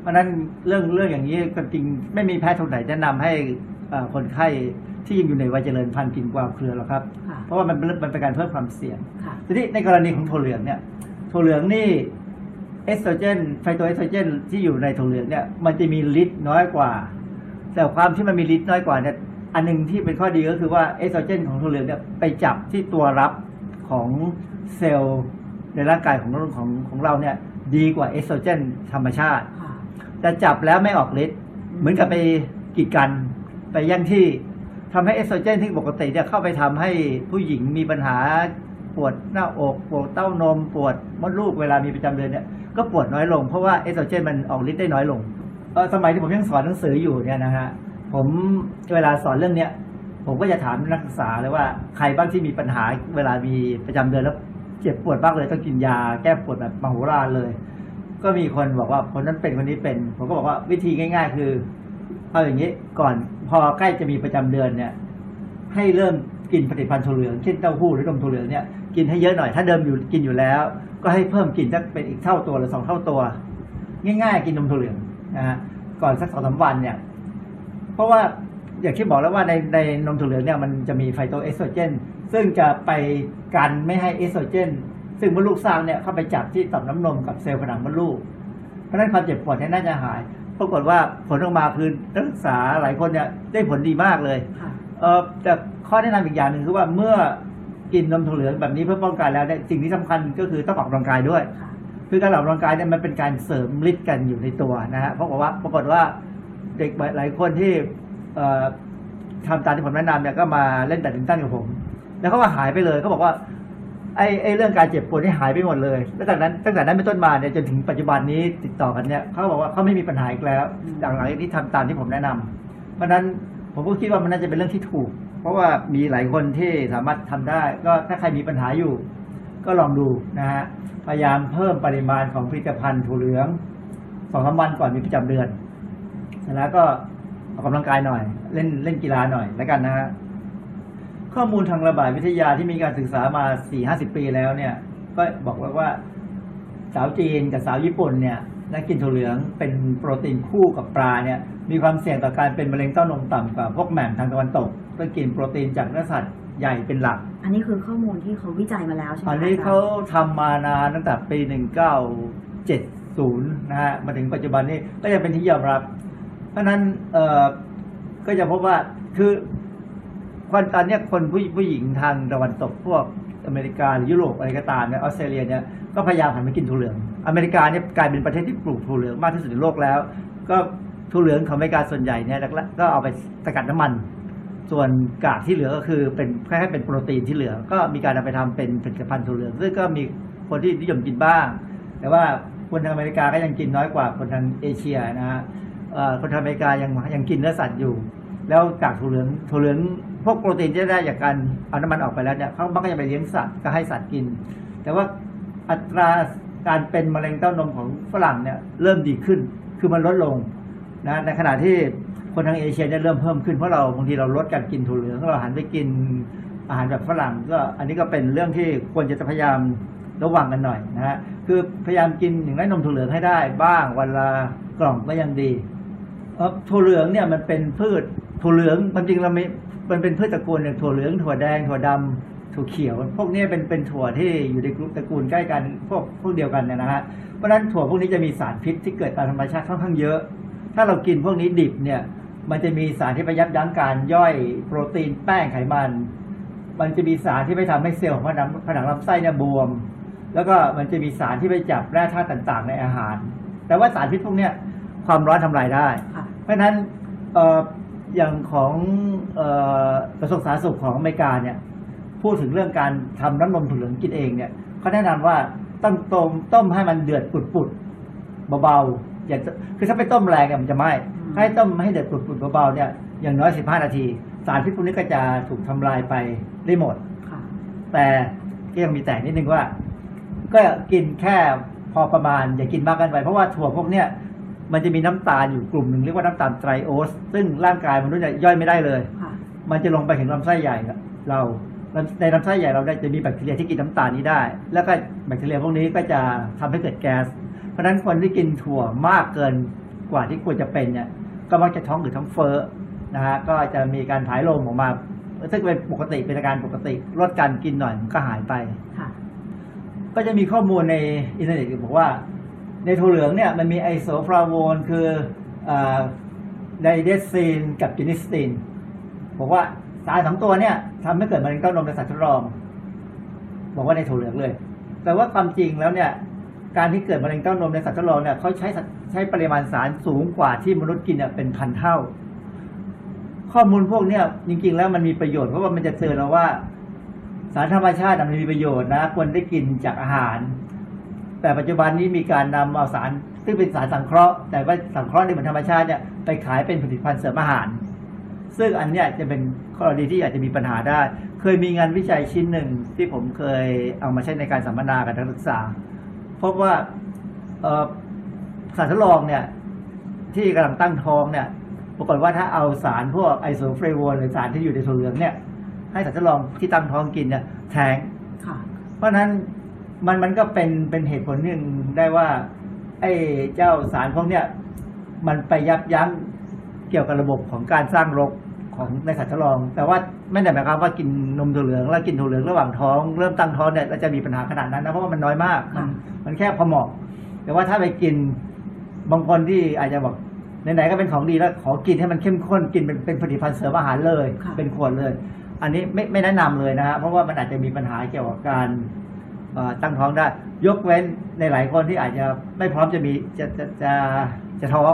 เพราะฉะนั้นเรื่องอย่างนี้จริงไม่มีแพทย์คนไหนแนะนำให้คนไข้ที่ยังอยู่ในวัยเจริญพันธุ์กินกวาวเครือหรอกครับเพราะว่ามันเป็นการเพิ่มความเสี่ยงทีนี้ในกรณีของถั่วเหลืองเนี่ยถั่วเหลืองนี่เอสโตรเจนไฟโตเอสโตรเจนที่อยู่ในถั่วเหลืองเนี่ยมันจะมีฤทธิ์น้อยกว่าแต่ความที่มันมีฤทธิ์น้อยกว่าเนี่ยอันนึงที่เป็นข้อดีก็คือว่าเอสโตรเจนของถั่วเหลืองเนี่ยไปจับที่ตัวรับของเซลล์ในร่างกายของเราเนี่ยดีกว่าเอสโตรเจนธรรมชาติจะจับแล้วไม่ออกฤทธิ์เหมือนกับไปกีดกันไปแย่งที่ทำให้เอสโตรเจนที่ปกติเนี่ยเข้าไปทำให้ผู้หญิงมีปัญหาปวดหน้าอกปวดเต้านมปวดมดลูกเวลามีประจำเดือนเนี่ยก็ปวดน้อยลงเพราะว่าเอสโตรเจนมันออกฤทธิ์ได้น้อยลงสมัยที่ผมยังสอนหนังสืออยู่เนี่ยนะฮะผมเวลาสอนเรื่องเนี้ยผมก็จะถามนักศึกษาเลยว่าใครบ้างที่มีปัญหาเวลามีประจำเดือนแล้วเจ็บปวดมากเลยต้องกินยาแก้ปวดแบบมโหฬารเลยก็มีคนบอกว่าคนนั้นเป็นคนนี้เป็นผมก็บอกว่าวิธีง่ายๆคือเอาอย่างนี้ก่อนพอใกล้จะมีประจำเดือนเนี่ยให้เริ่มกินผลิตภัณฑ์ถั่วเหลืองเช่นเต้าหู้หรือนมถั่วเหลืองเนี่ยกินให้เยอะหน่อยถ้าเดิมอยู่กินอยู่แล้วก็ให้เพิ่มกินสักเป็นอีกเท่าตัวหรือสองเท่าตัวง่ายๆกินนมถั่วเหลืองนะฮะก่อนสัก2-3วันเนี่ยเพราะว่าอย่างที่บอกแล้วว่าในนมถั่วเหลืองเนี่ยมันจะมีไฟโตเอสโตรเจนซึ่งจะไปกันไม่ให้เอสโตรเจนซึ่งมดลูกสร้างเนี่ยเข้าไปจับที่ต่อมน้ำนมกับเซลล์ผนังมดลูกเพราะฉะนั้นความเจ็บปวดเนี่ยน่าจะหายปรากฏว่าผลออกมาคือนักศึกษาหลายคนเนี่ยได้ผลดีมากเลยแต่ข้อแนะนำอีกอย่างหนึ่งคือว่าเมื่อกินนมถั่วเหลืองแบบนี้เพื่อป้องกันแล้วเนี่ยสิ่งที่สำคัญก็คือต้องออกกำลังกายด้วยคือการออกกำลังกายเนี่ยมันเป็นการเสริมฤทธิ์กันอยู่ในตัวนะฮะเพราะว่าปรากฏว่าเด็กหลายคนที่ทำตามที่ผมแนะนำเนี่ยก็มาเล่นแบดมินตันกับผมแล้วเขาก็หายไปเลยเขาบอกว่าไอ้เรื่องการเจ็บปวดนี่หายไปหมดเลยแล้วจากนั้นตั้งแต่นั้นเป็นต้นมาเนี่ยจนถึงปัจจุบันนี้ติดต่อกันเนี่ยเขาบอกว่าเขาไม่มีปัญหาอีกแล้วหลังจากที่ทำตามที่ผมแนะนำเพราะฉะนั้นผมก็คิดว่ามันน่าจะเป็นเรื่องที่ถูกเพราะว่ามีหลายคนที่สามารถทำได้ก็ถ้าใครมีปัญหาอยู่ก็ลองดูนะฮะพยายามเพิ่มปริมาณของผลิตภัณฑ์ถั่วเหลือง2-3วันก่อนมีประจำเดือนแล้วก็ออกกำลังกายหน่อยเล่นกีฬาหน่อยแล้วกันนะฮะข้อมูลทางระบาดวิทยาที่มีการศึกษามา 40-50 ปีแล้วเนี่ยก็บอกว่าสาวจีนกับสาวญี่ปุ่นเนี่ยนักกินถั่วเหลืองเป็นโปรตีนคู่กับปลาเนี่ยมีความเสี่ยงต่อการเป็นมะเร็งเต้านมต่ำกว่าพวกแหม่มทางตะวันตกต้องกินโปรตีนจากเนื้อสัตว์ใหญ่เป็นหลักอันนี้คือข้อมูลที่เขาวิจัยมาแล้วใช่ไหมอันนี้เขาทำมานานตั้งแต่ปี 1970 นะฮะมาถึงปัจจุบันนี้ก็จะเป็นที่ยอมรับเพราะฉะนั้นก็จะพบว่าคือตอนนี้คนผู้หญิงทางตะวันตกพวกอเมริกาหรือยุโรปอะไรก็ตามเนี่ยออสเตรเลียเนี่ยก็พยายามหันไปกินถั่วเหลืองอเมริกาเนี่ยกลายเป็นประเทศที่ปลูกถั่วเหลืองมากที่สุดในโลกแล้วก็ถั่วเหลืองของอเมริกาส่วนใหญ่เนี่ยก็เอาไปสกัดน้ำมันส่วนกากที่เหลือก็คือเป็นแค่เป็นโปรตีนที่เหลือก็มีการนำไปทำเป็นผลิตภัณฑ์ถั่วเหลืองซึ่งก็มีคนที่นิยมกินบ้างแต่ว่าคนทางอเมริกาก็ยังกินน้อยกว่าคนทางเอเชียนะฮะคนทางอเมริกายังกินเนื้อสัตว์อยู่แล้วกากถั่วเหลืองพวกโปรตีนที่ได้จากการเอาน้ำมันออกไปแล้วเนี่ยเขามักจะไปเลี้ยงสัตว์ก็ให้สัตว์กินแต่ว่าอัตราการเป็นมะเร็งเต้านมของฝรั่งเนี่ยเริ่มดีขึ้นคือมันลดลงนะในขณะที่คนทางเอเชียเนี่ยเริ่มเพิ่มขึ้นเพราะเราบางทีเราลดการกินถั่วเหลืองเราหันไปกินอาหารแบบฝรั่งก็อันนี้ก็เป็นเรื่องที่ควรจะพยายามระวังกันหน่อยนะฮะคือพยายามกินอย่างน้อยนมถั่วเหลืองให้ได้บ้างวันละกล่องก็ยังดีถั่วเหลืองเนี่ยมันเป็นพืชถั่วเหลืองความจริงเราไม่มันเป็นพืชตระกูลอย่างถั่วเหลืองถั่วแดงถั่วดำถั่วเขียวพวกนี้เป็นถั่วที่อยู่ในกลุ่มตระกูลใกล้กันพวกเดียวกันเนี่ยนะฮะเพราะฉะนั้นถั่วพวกนี้จะมีสารพิษที่เกิดตามธรรมชาติค่อนข้างเยอะถ้าเรากินพวกนี้ดิบเนี่ย มันจะมีสารที่ไปยับยั้งการย่อยโปรตีนแป้งไขมันมันจะมีสารที่ไปทำให้เซลล์ของผนังลำไส้เนี่ยบวมแล้วก็มันจะมีสารที่ไปจับแร่ธาตุต่างๆในอาหารแต่ว่าสารพิษพวกเนี้ยความร้อนทำลายได้เพราะฉะนั้นอย่างของกระทรวงสาธารณสุขของอเมริกาเนี่ยพูดถึงเรื่องการทำน้ำนมถั่วเหลืองกินเองเนี่ยเขาแนะนำว่าต้องต้มให้มันเดือดปุดๆเบาๆอย่าคือถ้าไปต้มแรงเนี่ยมันจะไหม้ให้ต้มให้เดือดปุดๆเบาๆเนี่ยอย่างน้อย15นาทีสารพิษพวกนี้ก็จะถูกทำลายไปได้หมดแต่ก็ยังมีแต่นิดนึงว่าก็กินแค่พอประมาณอย่ากินมากเกินไปเพราะว่าถั่วพวกเนี้ยมันจะมีน้ำตาลอยู่กลุ่มหนึ่งเรียกว่าน้ำตาลไตรโอสซึ่งร่างกายมนุษย์ย่อยไม่ได้เลยมันจะลงไปถึงลำไส้ใหญ่เราในลำไส้ใหญ่เราได้จะมีแบคทีเรียที่กินน้ำตาลนี้ได้แล้วก็แบคทีเรียพวกนี้ก็จะทำให้เกิดแก๊สเพราะฉะนั้นคนที่กินถั่วมากเกินกว่าที่ควรจะเป็นเนี่ยก็มักจะท้องหรือท้องเฟ้อนะฮะก็จะมีการถ่ายลมออกมาซึ่งเป็นปกติเป็นอาการปกติลดการกินหน่อยก็หายไปก็จะมีข้อมูลในอินเทอร์เน็ตบอกว่าในถั่วเหลืองเนี่ยมันมีไอโซฟลาโวนคือไดเดซีนกับจินิสตินบอกว่าสารสองตัวเนี่ยทำให้เกิดมะเร็งเต้านมในสัตว์ทดลองบอกว่าในถั่วเหลืองเลยแต่ว่าความจริงแล้วเนี่ยการที่เกิดมะเร็งเต้านมในสัตว์ทดลองเนี่ยเขาใช้ปริมาณสารสูงกว่าที่มนุษย์กินเนี่ยเป็นพันเท่าข้อมูลพวกเนี้ยจริงๆแล้วมันมีประโยชน์เพราะว่ามันจะเตือนเราว่าสารธรรมชาติมันมีประโยชน์นะควรได้กินจากอาหารแต่ปัจจุบันนี้มีการนำเอาสารซึ่งเป็นสารสังเคราะห์แต่ว่าสังเคราะห์ในเหมือนธรรมชาติเนี่ยไปขายเป็นผลิตภัณฑ์เสริมอาหารซึ่งอันนี้จะเป็นกรณีที่อาจจะมีปัญหาได้เคยมีงานวิจัยชิ้นหนึ่งที่ผมเคยเอามาใช้ในการสัมมนากับนักศึกษาพบว่าสารทดลองเนี่ยที่กำลังตั้งท้องเนี่ยปรากฏว่าถ้าเอาสารพวกไอโซเฟลวนหรือสารที่อยู่ในถั่วเหลืองเนี่ยให้สัตว์ทดลองที่ตั้งท้องกินเนี่ยแท้งเพราะฉะนั้นมันก็เป็นเหตุผลหนึ่งได้ว่าไอ้เจ้าสารพวกเนี้ยมันไปยับยั้งเกี่ยวกับระบบของการสร้างรกของในสัตว์ทดลองแต่ว่าไม่ได้หมายความว่ากินนมถั่วเหลืองแล้วกินถั่วเหลืองระหว่างท้องเริ่มตั้งท้องเนี่ยเราจะมีปัญหาขนาดนั้นนะเพราะว่ามันน้อยมากมันแค่พอเหมาะแต่ว่าถ้าไปกินบางคนที่อาจจะบอกไหนๆก็เป็นของดีแล้วขอกินให้มันเข้มข้นกินเป็นผลิตภัณฑ์เสริมอาหารเลยเป็นขวดเลยอันนี้ไม่แนะนำเลยนะฮะเพราะว่ามันอาจจะมีปัญหาเกี่ยวกับการตั้งท้องได้ยกเว้นในหลายคนที่อาจจะไม่พร้อมจะมีจะท้อง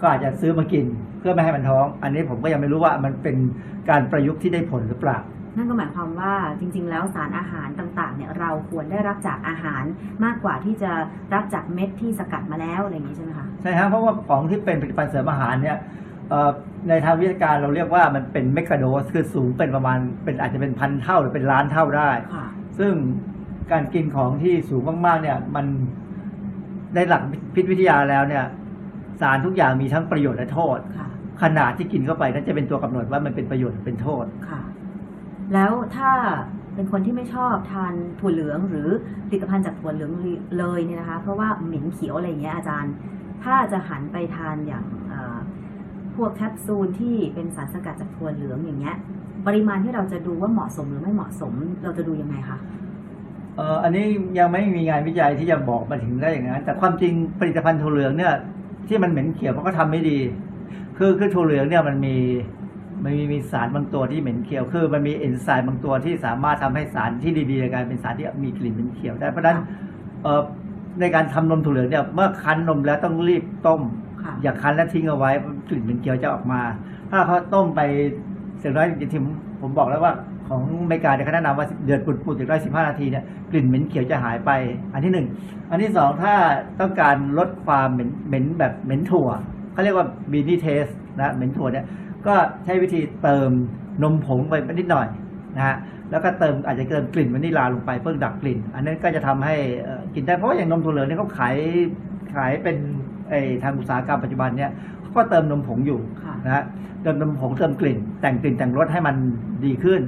ก็อาจจะซื้อมากินเพื่อไม่ให้มันท้องอันนี้ผมก็ยังไม่รู้ว่ามันเป็นการประยุกต์ที่ได้ผลหรือเปล่านั่นก็หมายความว่าจริงๆแล้วสารอาหารต่างๆเนี่ยเราควรได้รับจากอาหารมากกว่าที่จะรับจากเม็ดที่สกัดมาแล้วอะไรอย่างนี้ใช่ไหมคะใช่ฮะเพราะว่าของที่เป็นผลิตภัณฑ์เสริมอาหารเนี่ยในทางวิทยาการเราเรียกว่ามันเป็นเมกะโดสคือสูงเป็นประมาณเป็นอาจจะเป็นพันเท่าหรือเป็นล้านเท่าได้ซึ่งการกินของที่สูงมากๆเนี่ยมันในหลักพิษวิทยาแล้วเนี่ยสารทุกอย่างมีทั้งประโยชน์และโทษขนาดที่กินเข้าไปนั่นจะเป็นตัวกำหนดว่ามันเป็นประโยชน์หรือเป็นโทษค่ะแล้วถ้าเป็นคนที่ไม่ชอบทานถั่วเหลืองหรือผลิตภัณฑ์จากถั่วเหลืองเลยเนี่ยนะคะเพราะว่าเหม็นเขียวอะไรอย่างเงี้ยอาจารย์ถ้าจะหันไปทานอย่างพวกแคปซูลที่เป็นสารสกัดจากถั่วเหลืองอย่างเงี้ยปริมาณที่เราจะดูว่าเหมาะสมหรือไม่เหมาะสมเราจะดูยังไงคะอันนี้ยังไม่มีงานวิจัยที่จะบอกมาถึงได้อย่างนั้นแต่ความจริงผลิตภัณฑ์ถั่วเหลืองเนี่ยที่มันเหม็นเขียวเพราะก็ทำไม่ดีคือถั่วเหลืองเนี่ยมันมีสารบางตัวที่เหม็นเขียวคือมันมีเอนไซม์บางตัวที่สามารถทำให้สารที่ดีๆกลายเป็นสารที่มีกลิ่นเหม็นเขียวได้เพราะฉะนั้นในการทำนมถั่วเหลืองเนี่ยเมื่อคั้นนมแล้วต้องรีบต้มอย่าคั้นแล้วทิ้งเอาไว้กลิ่นเหม็นเขียวจะออกมาถ้าเขาต้มไปเสร็จแล้วจริงๆผมบอกแล้วว่าของอเมริกาเนี่ยเขาแนะนำว่าเดือดปุดๆถึงได้15นาทีเนี่ยกลิ่นเหม็นเขียวจะหายไปอันที่1อันที่2ถ้าต้องการลดความเหม็นแบบเหม็นถั่วเขาเรียกว่าบีนี่เทสนะเหม็นถั่วเนี่ยก็ใช้วิธีเติมนมผงไปนิดหน่อยนะฮะแล้วก็เติมอาจจะเติมกลิ่นวานิลาลงไปเพื่อดับกลิ่นอันนั้นก็จะทำให้กินได้เพราะอย่างนมถั่วเหลืองเนี่ยเขาขายเป็นทางอุตสาหกรรมปัจจุบันเนี่ยก็เติมนมผงอยู่นะฮะเติมนมผงเติมกลิ่นแต่งกลิ่นแต่งรสให้มันดีขึ้น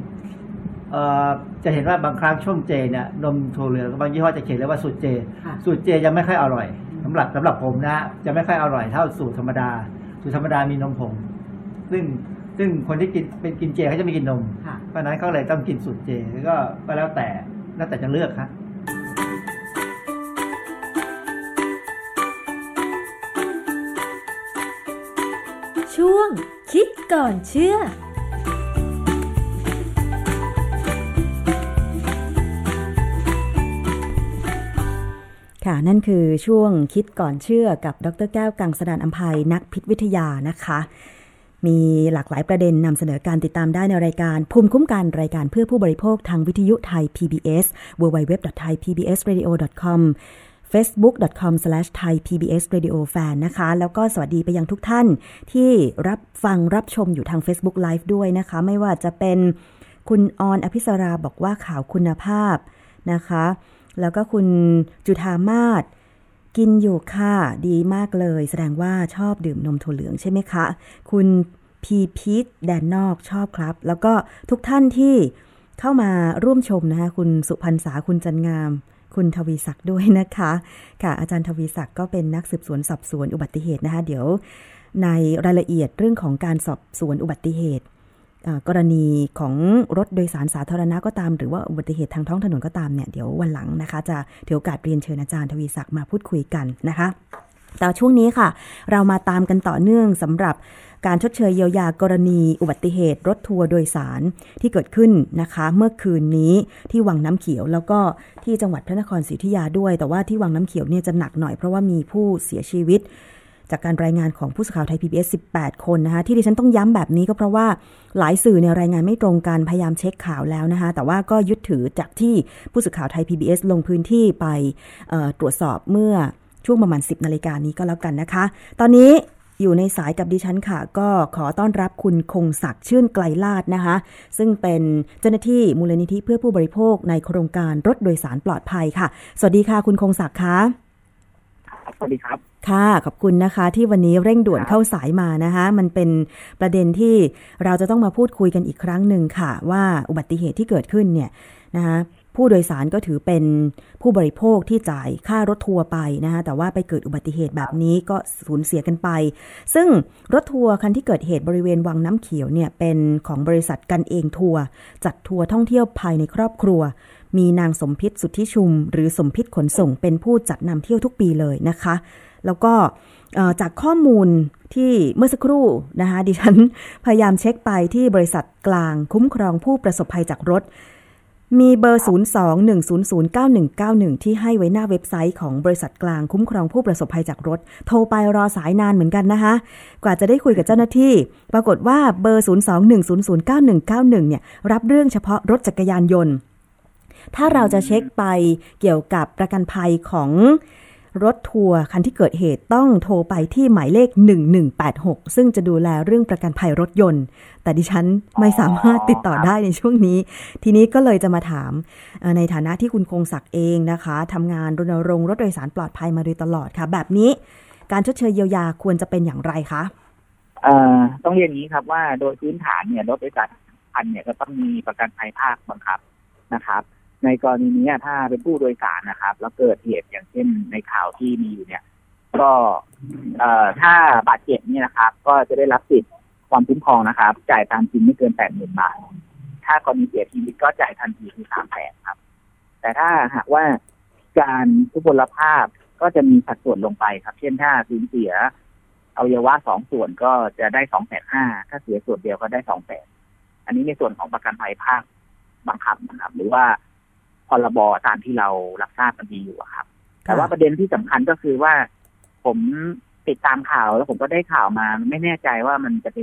จะเห็นว่าบางครั้งช่วงเจเนี่ยนมถั่วเหลืองบางยี่ห้อจะเขียนเลยว่าสูตรเจยังไม่ค่อยอร่อยสำหรับผมนะจะไม่ค่อยอร่อยเท่าสูตรธรรมดามีนมผงซึ่งคนที่กินเจเขาจะไม่กินนมเพราะนั้นเขาเลยต้องกินสูตรเจก็แล้วแต่จะเลือกครับช่วงคิด ก่อนเชื่อค่ะนั่นคือช่วงคิดก่อนเชื่อกับดร.แก้วกังสดานอำไพนักพิษวิทยานะคะมีหลากหลายประเด็นนำเสนอการติดตามได้ในรายการภูมิคุ้มกันรายการเพื่อผู้บริโภคทางวิทยุไทย PBS www.thaipbsradio.com facebook.com/thaipbsradiofan นะคะแล้วก็สวัสดีไปยังทุกท่านที่รับฟังรับชมอยู่ทาง Facebook Live ด้วยนะคะไม่ว่าจะเป็นคุณออนอภิสราบอกว่าข่าวคุณภาพนะคะแล้วก็คุณจุฑามาศกินอยู่ค่ะดีมากเลยแสดงว่าชอบดื่มนมถั่วเหลืองใช่ไหมคะคุณพีทแดนนอกชอบครับแล้วก็ทุกท่านที่เข้ามาร่วมชมนะคะคุณสุพรรษาคุณจันงามคุณทวีศักดิ์ด้วยนะคะค่ะอาจารย์ทวีศักดิ์ก็เป็นนักสืบสวนสอบสวนอุบัติเหตุนะคะเดี๋ยวในรายละเอียดเรื่องของการสอบสวนอุบัติเหตุกรณีของรถโดยสารสาธารณะก็ตามหรือว่าอุบัติเหตุทางท้องถนนก็ตามเนี่ยเดี๋ยววันหลังนะคะจะถือโอกาสเรียนเชิญอาจารย์ทวีศักดิ์มาพูดคุยกันนะคะแต่ช่วงนี้ค่ะเรามาตามกันต่อเนื่องสำหรับการชดเชยเยียวยากรณีอุบัติเหตุรถทัวร์โดยสารที่เกิดขึ้นนะคะเมื่อคืนนี้ที่วังน้ำเขียวแล้วก็ที่จังหวัดพระนครศรีอยุธยาด้วยแต่ว่าที่วังน้ำเขียวเนี่ยจะหนักหน่อยเพราะว่ามีผู้เสียชีวิตจากการรายงานของผู้สื่อข่าวไทย PBS 18 คนนะคะที่ดิฉันต้องย้ำแบบนี้ก็เพราะว่าหลายสื่อเนี่ยรายงานไม่ตรงกันพยายามเช็คข่าวแล้วนะคะแต่ว่าก็ยึดถือจากที่ผู้สื่อข่าวไทย PBS ลงพื้นที่ไปตรวจสอบเมื่อช่วงประมาณ 10 นาฬิกานี้ก็แล้วกันนะคะตอนนี้อยู่ในสายกับดิฉันค่ะก็ขอต้อนรับคุณคงศักดิ์ชื่นไกลลาศนะคะซึ่งเป็นเจ้าหน้าที่มูลนิธิเพื่อผู้บริโภคในโครงการรถโดยสารปลอดภัยค่ะสวัสดีค่ะคุณคงศักดิ์ค่ะสวัสดีครับค่ะขอบคุณนะคะที่วันนี้เร่งด่วนเข้าสายมานะคะมันเป็นประเด็นที่เราจะต้องมาพูดคุยกันอีกครั้งหนึ่งค่ะว่าอุบัติเหตุที่เกิดขึ้นเนี่ยนะคะผู้โดยสารก็ถือเป็นผู้บริโภคที่จ่ายค่ารถทัวร์ไปนะคะแต่ว่าไปเกิดอุบัติเหตุแบบนี้ก็สูญเสียกันไปซึ่งรถทัวร์คันที่เกิดเหตุบริเวณวังน้ำเขียวเนี่ยเป็นของบริษัทกันเองทัวร์จัดทัวร์ท่องเที่ยวภายในครอบครัวมีนางสมพิษสุทธิชุมหรือสมพิษขนส่งเป็นผู้จัดนำเที่ยวทุกปีเลยนะคะแล้วก็จากข้อมูลที่เมื่อสักครู่นะคะดิฉันพยายามเช็คไปที่บริษัทกลางคุ้มครองผู้ประสบภัยจากรถมีเบอร์ 02-100-9191 ที่ให้ไว้หน้าเว็บไซต์ของบริษัทกลางคุ้มครองผู้ประสบภัยจากรถโทรไปรอสายนานเหมือนกันนะคะกว่าจะได้คุยกับเจ้าหน้าที่ปรากฏว่าเบอร์ 02-100-9191 เนี่ยรับเรื่องเฉพาะรถจักรยานยนต์ถ้าเราจะเช็คไปเกี่ยวกับประกันภัยของรถทัวร์คันที่เกิดเหตุต้องโทรไปที่หมายเลข1186ซึ่งจะดูแลเรื่องประกันภัยรถยนต์แต่ดิฉันไม่สามารถติดต่อได้ในช่วงนี้ทีนี้ก็เลยจะมาถามในฐานะที่คุณคงศักดิ์เองนะคะทำงานรณรงค์รถโดยสารปลอดภัยมาโดยตลอดค่ะแบบนี้การชดเชยเยียวยาควรจะเป็นอย่างไรคะต้องเรียนอย่างนี้ครับว่าโดยพื้นฐานเนี่ยรถโดยสารคันเนี่ยจะต้องมีประกันภัยภาคบังคับนะครับในกรณีนี้ถ้าเป็นผู้โดยสารนะครับแล้วเกิดเหตุอย่างเช่นในข่าวที่มีอยู่เนี่ยก็ถ้าบาดเจ็บนี่นะครับก็จะได้รับสิทธิ์ความคุ้มครองนะครับจ่ายตามจริงไม่เกิน 80,000 บาทถ้ากรณีเสียชีวิตก็จ่ายทันทีคือ 300,000 ครับแต่ถ้าหากว่าการทุพพลภาพก็จะมีสัดส่วนลงไปครับเช่นถ้าสูญเสียอวัยวะ2ส่วนก็จะได้ 250,000 ถ้าเสียส่วนเดียวก็ได้ 200,000 อันนี้ในส่วนของประกันภัยภาคบังคับนะครับหรือว่าพรบตามที่เรารับทราบกันดีอยู่ครับแต่ว่าประเด็นที่สำคัญก็คือว่าผมติดตามข่าวแล้วผมก็ได้ข่าวมาไม่แน่ใจว่ามันจะเ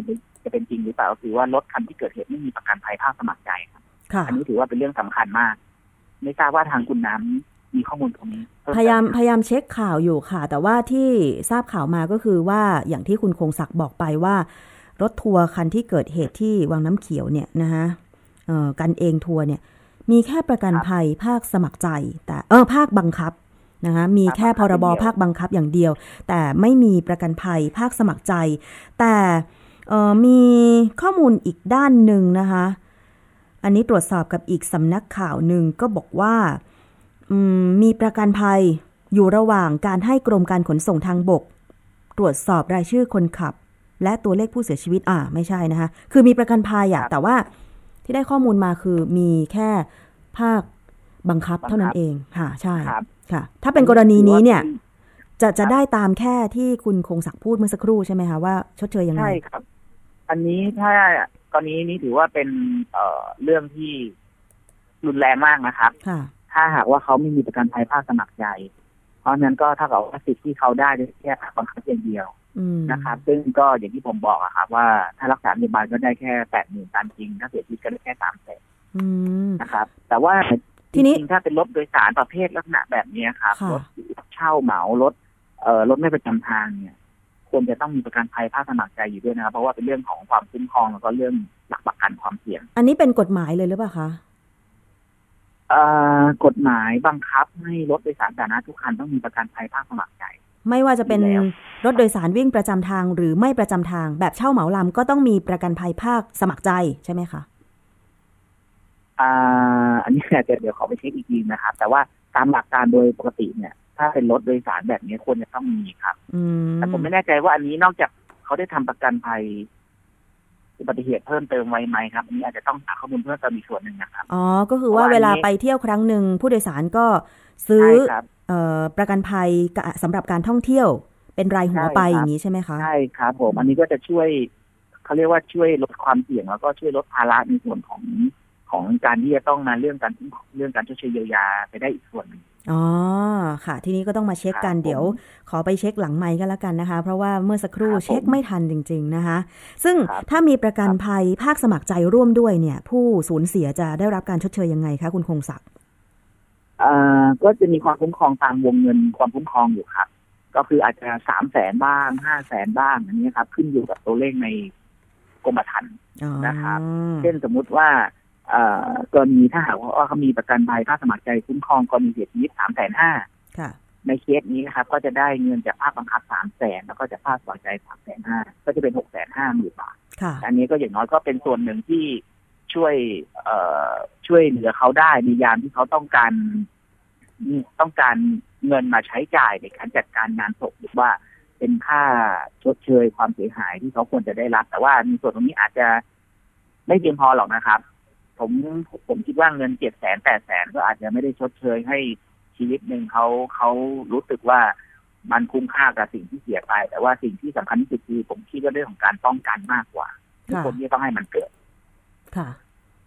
ป็นจริงหรือเปล่าก็คือว่ารถคันที่เกิดเหตุไม่มีประกันภัยภาคสมัครใจครับอันนี้ถือว่าเป็นเรื่องสำคัญมากไม่ทราบว่าทางคุณน้ำมีข้อมูลตรงนี้พยายามเช็คข่าวอยู่ค่ะแต่ว่าที่ทราบข่าวมาก็คือว่าอย่างที่คุณคงศักดิ์บอกไปว่ารถทัวร์คันที่เกิดเหตุที่วังน้ำเขียวเนี่ยนะฮะกันเองทัวร์เนี่ยมีแค่ประกันภัยภาคสมัครใจแต่ภาคบังคับนะคะมีแค่พรบภาคบังคับอย่างเดียวแต่ไม่มีประกันภัยภาคสมัครใจแต่มีข้อมูลอีกด้านหนึ่งนะคะอันนี้ตรวจสอบกับอีกสำนักข่าวหนึ่งก็บอกว่ามีประกันภัยอยู่ระหว่างการให้กรมการขนส่งทางบกตรวจสอบรายชื่อคนขับและตัวเลขผู้เสียชีวิตไม่ใช่นะคะคือมีประกันภัยแต่ว่าที่ได้ข้อมูลมาคือมีแค่ภาคบังคับเท่านั้นเองค่ะใช่ค่ะถ้าเป็นกรณีนี้เนี่ยจะได้ตามแค่ที่คุณคงศักดิ์พูดเมื่อสักครู่ใช่ไหมคะว่าชดเชยยังไงใช่ครับ อันนี้ถ้าตอนนี้นี่ถือว่าเป็นเรื่องที่รุนแรงมากนะครับถ้าหากว่าเขาไม่มีประกันภัยภาคสมัครใจเพราะนั้นก็ถ้าเกิดว่าสิทธิ์ที่เขาได้แค่บังคับอย่างเดียวนะครับซึ่งก็อย่างที่ผมบอกอะครับว่าถ้ารักษาพยาบาลก็ได้แค่ 80,000 ตามจริงถ้าเสียชีวิตก็ได้แค่ 300,000 นะครับแต่ว่าทีนี้ถ้าเป็นรถโดยสารประเภทลักษณะแบบนี้ครับรถเช่าเหมารถรถไม่ประจำทางเนี่ยควรจะต้องมีประกันภัยภาคสมัครใจอยู่ด้วยนะครับเพราะว่าเป็นเรื่องของความคุ้มครองแล้วก็เรื่องหลักประกันความเสี่ยงอันนี้เป็นกฎหมายเลยหรือเปล่าคะกฎหมายบังคับให้รถโดยสารสาธารณะทุกคันต้องมีประกันภัยภาคสมัครใจไม่ว่าจะเป็นรถโดยสารวิ่งประจำทางหรือไม่ประจำทางแบบเช่าเหมาลำก็ต้องมีประกันภัยภาคสมัครใจใช่ไหมคะอันนี้เดี๋ยวขอไปเช็คอีกทีนะครับแต่ว่าตามหลักการโดยปกติเนี่ยถ้าเป็นรถโดยสารแบบนี้ควรจะต้องมีครับแต่ผมไม่แน่ใจว่าอันนี้นอกจากเขาได้ทำประกันภัยอุบัติเหตุเพิ่มเติมไว้ไหมครับอันนี้อาจจะต้องหาข้อมูลเพิ่มเติมอีกส่วนหนึ่งนะครับอ๋อก็คือว่าเวลาไปเที่ยวครั้งหนึ่งผู้โดยสารก็ซื้อประกันภัยสำหรับการท่องเที่ยวเป็นรายหัวไปอย่างนี้ใช่ไหมคะใช่ครับผมอันนี้ก็จะช่วยเขาเรียกว่าช่วยลดความเสี่ยงแล้วก็ช่วยลดภาระในส่วนของการที่จะต้องมาเรื่องการช่วยเยียวยาไปได้อีกส่วนนึงอ๋อค่ะทีนี้ก็ต้องมาเช็คกันเดี๋ยวขอไปเช็คหลังไมค์ก็แล้วกันนะคะเพราะว่าเมื่อสักครู่เช็คไม่ทันจริงๆนะคะซึ่งถ้ามีประกันภัยภาคสมัครใจร่วมด้วยเนี่ยผู้สูญเสียจะได้รับการชดเชยยังไงคะคุณคงศักดิ์ก็จะมีความคุ้มครองตามวงเงินความคุ้มครองอยู่ครับก็คืออาจจะ300,000บ้าง500,000บ้างอันนี้ครับขึ้นอยู่กับตัวเลขในกรมธรรม์นะครับเช่นสมมติว่ากรณีถ้าหากว่าเขามีประกันภัยภาคสมัครใจคุ้มครองกรณีเสียชีวิต 350,000 ค่ะในเคสนี้นะครับก็จะได้เงินจากภาคบังคับ 300,000 แล้วก็จากภาคสมัครใจ 350,000 ก็จะเป็น 650,000 บาทค่ะอันนี้ก็อย่างน้อยก็เป็นส่วนหนึ่งที่ช่วยเหลือเขาได้ในยามที่เขาต้องการเงินมาใช้จ่ายในการจัดการงานศพหรือว่าเป็นค่าชดเชยความเสียหายที่เขาควรจะได้รับแต่ว่าในส่วนตรงนี้อาจจะไม่เพียงพอหรอกนะครับผมคิดว่าเงิน 700,000 800,000 ก็อาจจะไม่ได้ชดเชยให้ชีวิตหนึ่งเขารู้สึกว่ามันคุ้มค่ากับสิ่งที่เสียไปแต่ว่าสิ่งที่สำคัญที่สุดคือผมคิดว่าเรื่องของการป้องกันมากกว่าที่คนที่ต้องให้มันเกิดค่ะ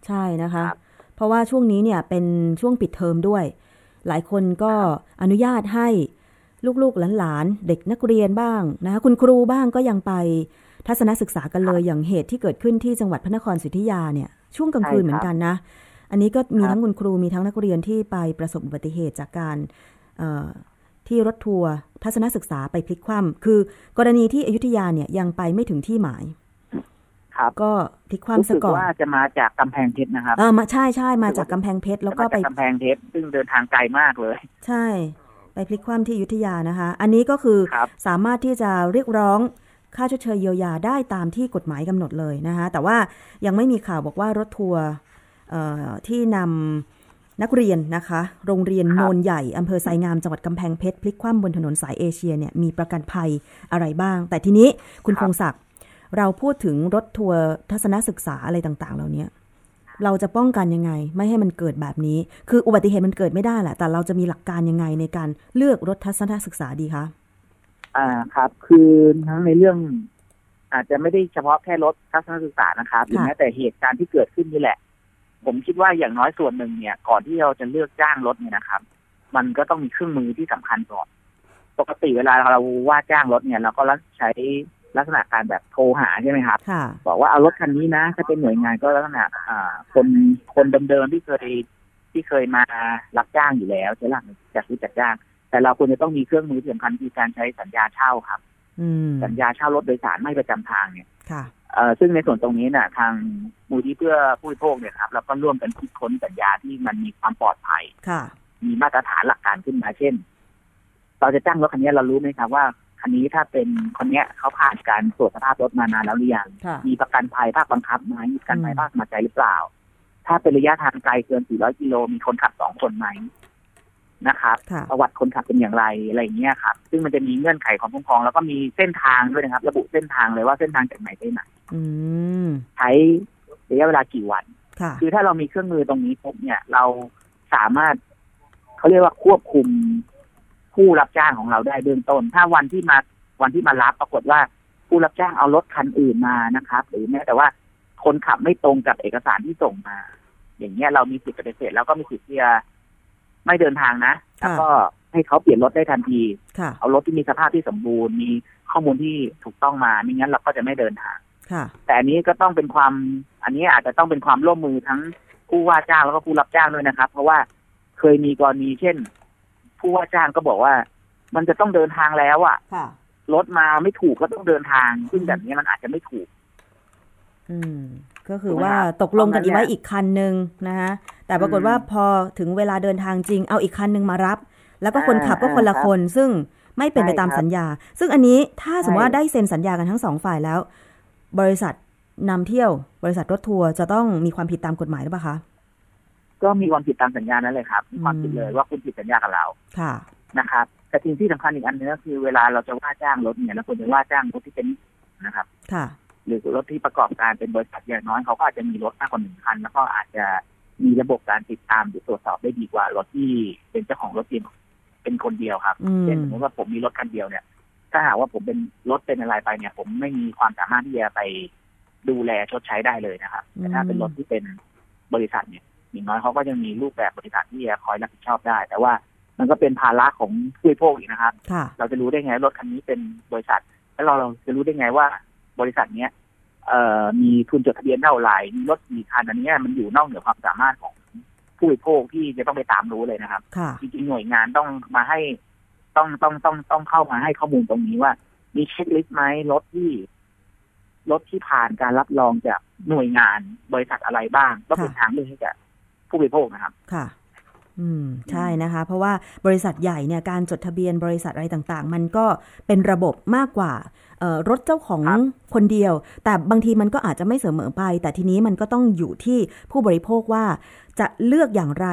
ใช่นะคะเพราะว่าช่วงนี้เนี่ยเป็นช่วงปิดเทอมด้วยหลายคนก็อนุญาตให้ลูกๆหลานๆเด็กนักเรียนบ้างนะคะคุณครูบ้างก็ยังไปทัศนศึกษากันเลยอย่างเหตุที่เกิดขึ้นที่จังหวัดพระนครศรีอยุธยาเนี่ยช่วงกลางคืนเหมือนกันนะอันนี้ก็มีทั้งคุณครูมีทั้งนักเรียนที่ไปประสบอุบัติเหตุจากการที่รถทัวร์ทัศนศึกษาไปพลิกคว่ำคือกรณีที่อยุธยาเนี่ยยังไปไม่ถึงที่หมายครับก็พลิกคว่ำซะก่อนว่าจะมาจากกำแพงเพชรนะครับมาใช่ๆมาจากกำแพงเพชรแล้วก็ไปกำแพงเพชรซึ่งเดินทางไกลมากเลยใช่ไปพลิกคว่ำที่อยุธยานะคะอันนี้ก็คือสามารถที่จะเรียกร้องค่าชดเชยเยียวยาได้ตามที่กฎหมายกำหนดเลยนะคะแต่ว่ายังไม่มีข่าวบอกว่ารถทัวร์ที่นำนักเรียนนะคะโรงเรียนโนนใหญ่อำเภอไซงามจังหวัดกำแพงเพชรพลิกคว่ำบนถนนสายเอเชียเนี่ยมีประกันภัยอะไรบ้างแต่ทีนี้คุณคงศักดิ์เราพูดถึงรถทัวร์ทัศนศึกษาอะไรต่างๆเหล่านี้เราจะป้องกันยังไงไม่ให้มันเกิดแบบนี้คืออุบัติเหตุมันเกิดไม่ได้แหละแต่เราจะมีหลักการยังไงในการเลือกรถทัศนศึกษาดีคะครับคือทั้งในเรื่องอาจจะไม่ได้เฉพาะแค่รถทัศนศึกษานะครับหรือแม้แต่เหตุการณ์ที่เกิดขึ้นนี่แหละผมคิดว่าอย่างน้อยส่วนหนึ่งเนี่ยก่อนที่เราจะเลือกจ้างรถเนี่ยนะครับมันก็ต้องมีเครื่องมือที่สำคัญก่อนปกติเวลาเราว่าจ้างรถเนี่ยเราก็ใช้ลักษณะการแบบโทรหาใช่ไหมครับบอกว่าเอารถคันนี้นะถ้าเป็นหน่วยงานก็ลักษณะคนเดิมๆที่เคยมารับจ้างอยู่แล้วใช่หลักจากซื้อจัดจ้างแต่เราควรจะต้องมีเครื่องมือที่สำคัญคือการใช้สัญญาเช่าครับสัญญาเช่ารถโดยสารไม่ประจำทางเนี่ยซึ่งในส่วนตรงนี้น่ะทางมูลที่เพื่อผู้บริโภคเนี่ยครับเราก็ร่วมกันคิดค้นสัญญาที่มันมีความปลอดภัยมีมาตรฐานหลักการขึ้นมาเช่นเราจะจ้างรถคันนี้เรารู้ไหมครับว่าคันนี้ถ้าเป็นคนเนี้ยเขาผ่านการตรวจสภาพรถมานานแล้วหรือยังมีประกันภัยภาคบังคับไหมมีประกันภัยภาคสมัครใจหรือเปล่าถ้าเป็นระยะทางไกลเกิน400กิโลมีคนขับ2คนไหมนะครับประวัติคนขับเป็นอย่างไรอะไรอย่างเงี้ยครับซึ่งมันจะมีเงื่อนไขของคุ้มครองแล้วก็มีเส้นทางด้วยนะครับระบุเส้นทางเลยว่าเส้นทางจากไหนไปไหนใช้ระยะเวลากี่วันคือถ้าเรามีเครื่องมือตรงนี้ปุ๊บเนี่ยเราสามารถเขาเรียกว่าควบคุมผู้รับจ้างของเราได้เบื้องต้นถ้าวันที่มารับปรากฏว่า ผู้รับจ้างเอารถคันอื่นมานะครับหรือแม้แต่ว่าคนขับไม่ตรงกับเอกสารที่ส่งมาอย่างเงี้ยเรามีสิทธิ์ปฏิเสธแล้วก็มีสิทธิ์ที่จะไม่เดินทางนะแล้วก็ให้เขาเปลี่ยนรถได้ทันทีเอารถที่มีสภาพที่สมบูรณ์มีข้อมูลที่ถูกต้องมาไม่งั้นเราก็จะไม่เดินทางแต่อันนี้ก็ต้องเป็นความอันนี้อาจจะต้องเป็นความร่วมมือทั้งผู้ว่าจ้างแล้วก็ผู้รับจ้างด้วยนะครับเพราะว่าเคยมีกรณีเช่นผู้ว่าจ้างก็บอกว่ามันจะต้องเดินทางแล้วอ่ะรถมาไม่ถูกก็ต้องเดินทางซึ่งแบบนี้มันอาจจะไม่ถูกก็คือว่าตกลงกันอีกไว้อีกคันนึงนะฮะแต่ปรากฏว่าพอถึงเวลาเดินทางจริงเอาอีกคันนึงมารับแล้วก็คนขับก็คนละคนซึ่งไม่เป็นไปตามสัญญาซึ่งอันนี้ถ้าสมมติว่าได้เซ็นสัญญากันทั้ง2ฝ่ายแล้วบริษัทนำเที่ยวบริษัทรถทัวร์จะต้องมีความผิดตามกฎหมายหรือเปล่าคะก็มีความผิดตามสัญญานั่นเลยครับมีความผิดเลยว่าคุณผิดสัญญากับเราค่ะนะครับแต่สิ่งที่สำคัญอีกอันนึงก็คือเวลาเราจะว่าจ้างรถเนี่ยเราควรจะว่าจ้างรถที่เป็นนะครับค่ะหรือรถที่ประกอบการเป็นบริษัทอย่างน้อยเขาก็อาจจะมีรถมากกว่า1คันแล้วก็อาจจะมีระบบการติดตามหรือตรวจสอบได้ดีกว่ารถที่เป็นเจ้าของรถเองเป็นคนเดียวครับเช่นสมมติว่าผมมีรถคันเดียวเนี่ยถ้าหากว่าผมเป็นรถเป็นอะไรไปเนี่ยผมไม่มีความสามารถที่จะไปดูแลชดใช้ได้เลยนะครับแต่ถ้าเป็นรถที่เป็นบริษัทเนี่ยอย่างน้อยเขาก็ยังมีรูปแบบบริษัทที่จะคอยรับผิดชอบได้แต่ว่ามันก็เป็นภาระของผู้บริโภคอีกนะครับเราจะรู้ได้ไงรถคันนี้เป็นบริษัทแล้วเราจะรู้ได้ไงว่าบริษัทเนี้ยมีทุนจดทะเบียนเท่าไหร่มีรถกี่คันอันนี้มันอยู่นอกเหนือความสามารถของผู้บริโภคที่จะต้องไปตามรู้เลยนะครับจริงๆหน่วยงานต้องมาให้ต้องเข้ามาให้ข้อมูลตรงนี้ว่ามีเช็คลิสต์ไหมรถที่ผ่านการรับรองจากหน่วยงานบริษัทอะไรบ้างก็เป็นทางเลือกให้กับผู้บริโภคนะครับค่ะใช่นะคะเพราะว่าบริษัทใหญ่เนี่ยการจดทะเบียนบริษัทอะไรต่างๆมันก็เป็นระบบมากกว่ารถเจ้าของคนเดียวแต่บางทีมันก็อาจจะไม่เสมอไปแต่ทีนี้มันก็ต้องอยู่ที่ผู้บริโภคว่าจะเลือกอย่างไร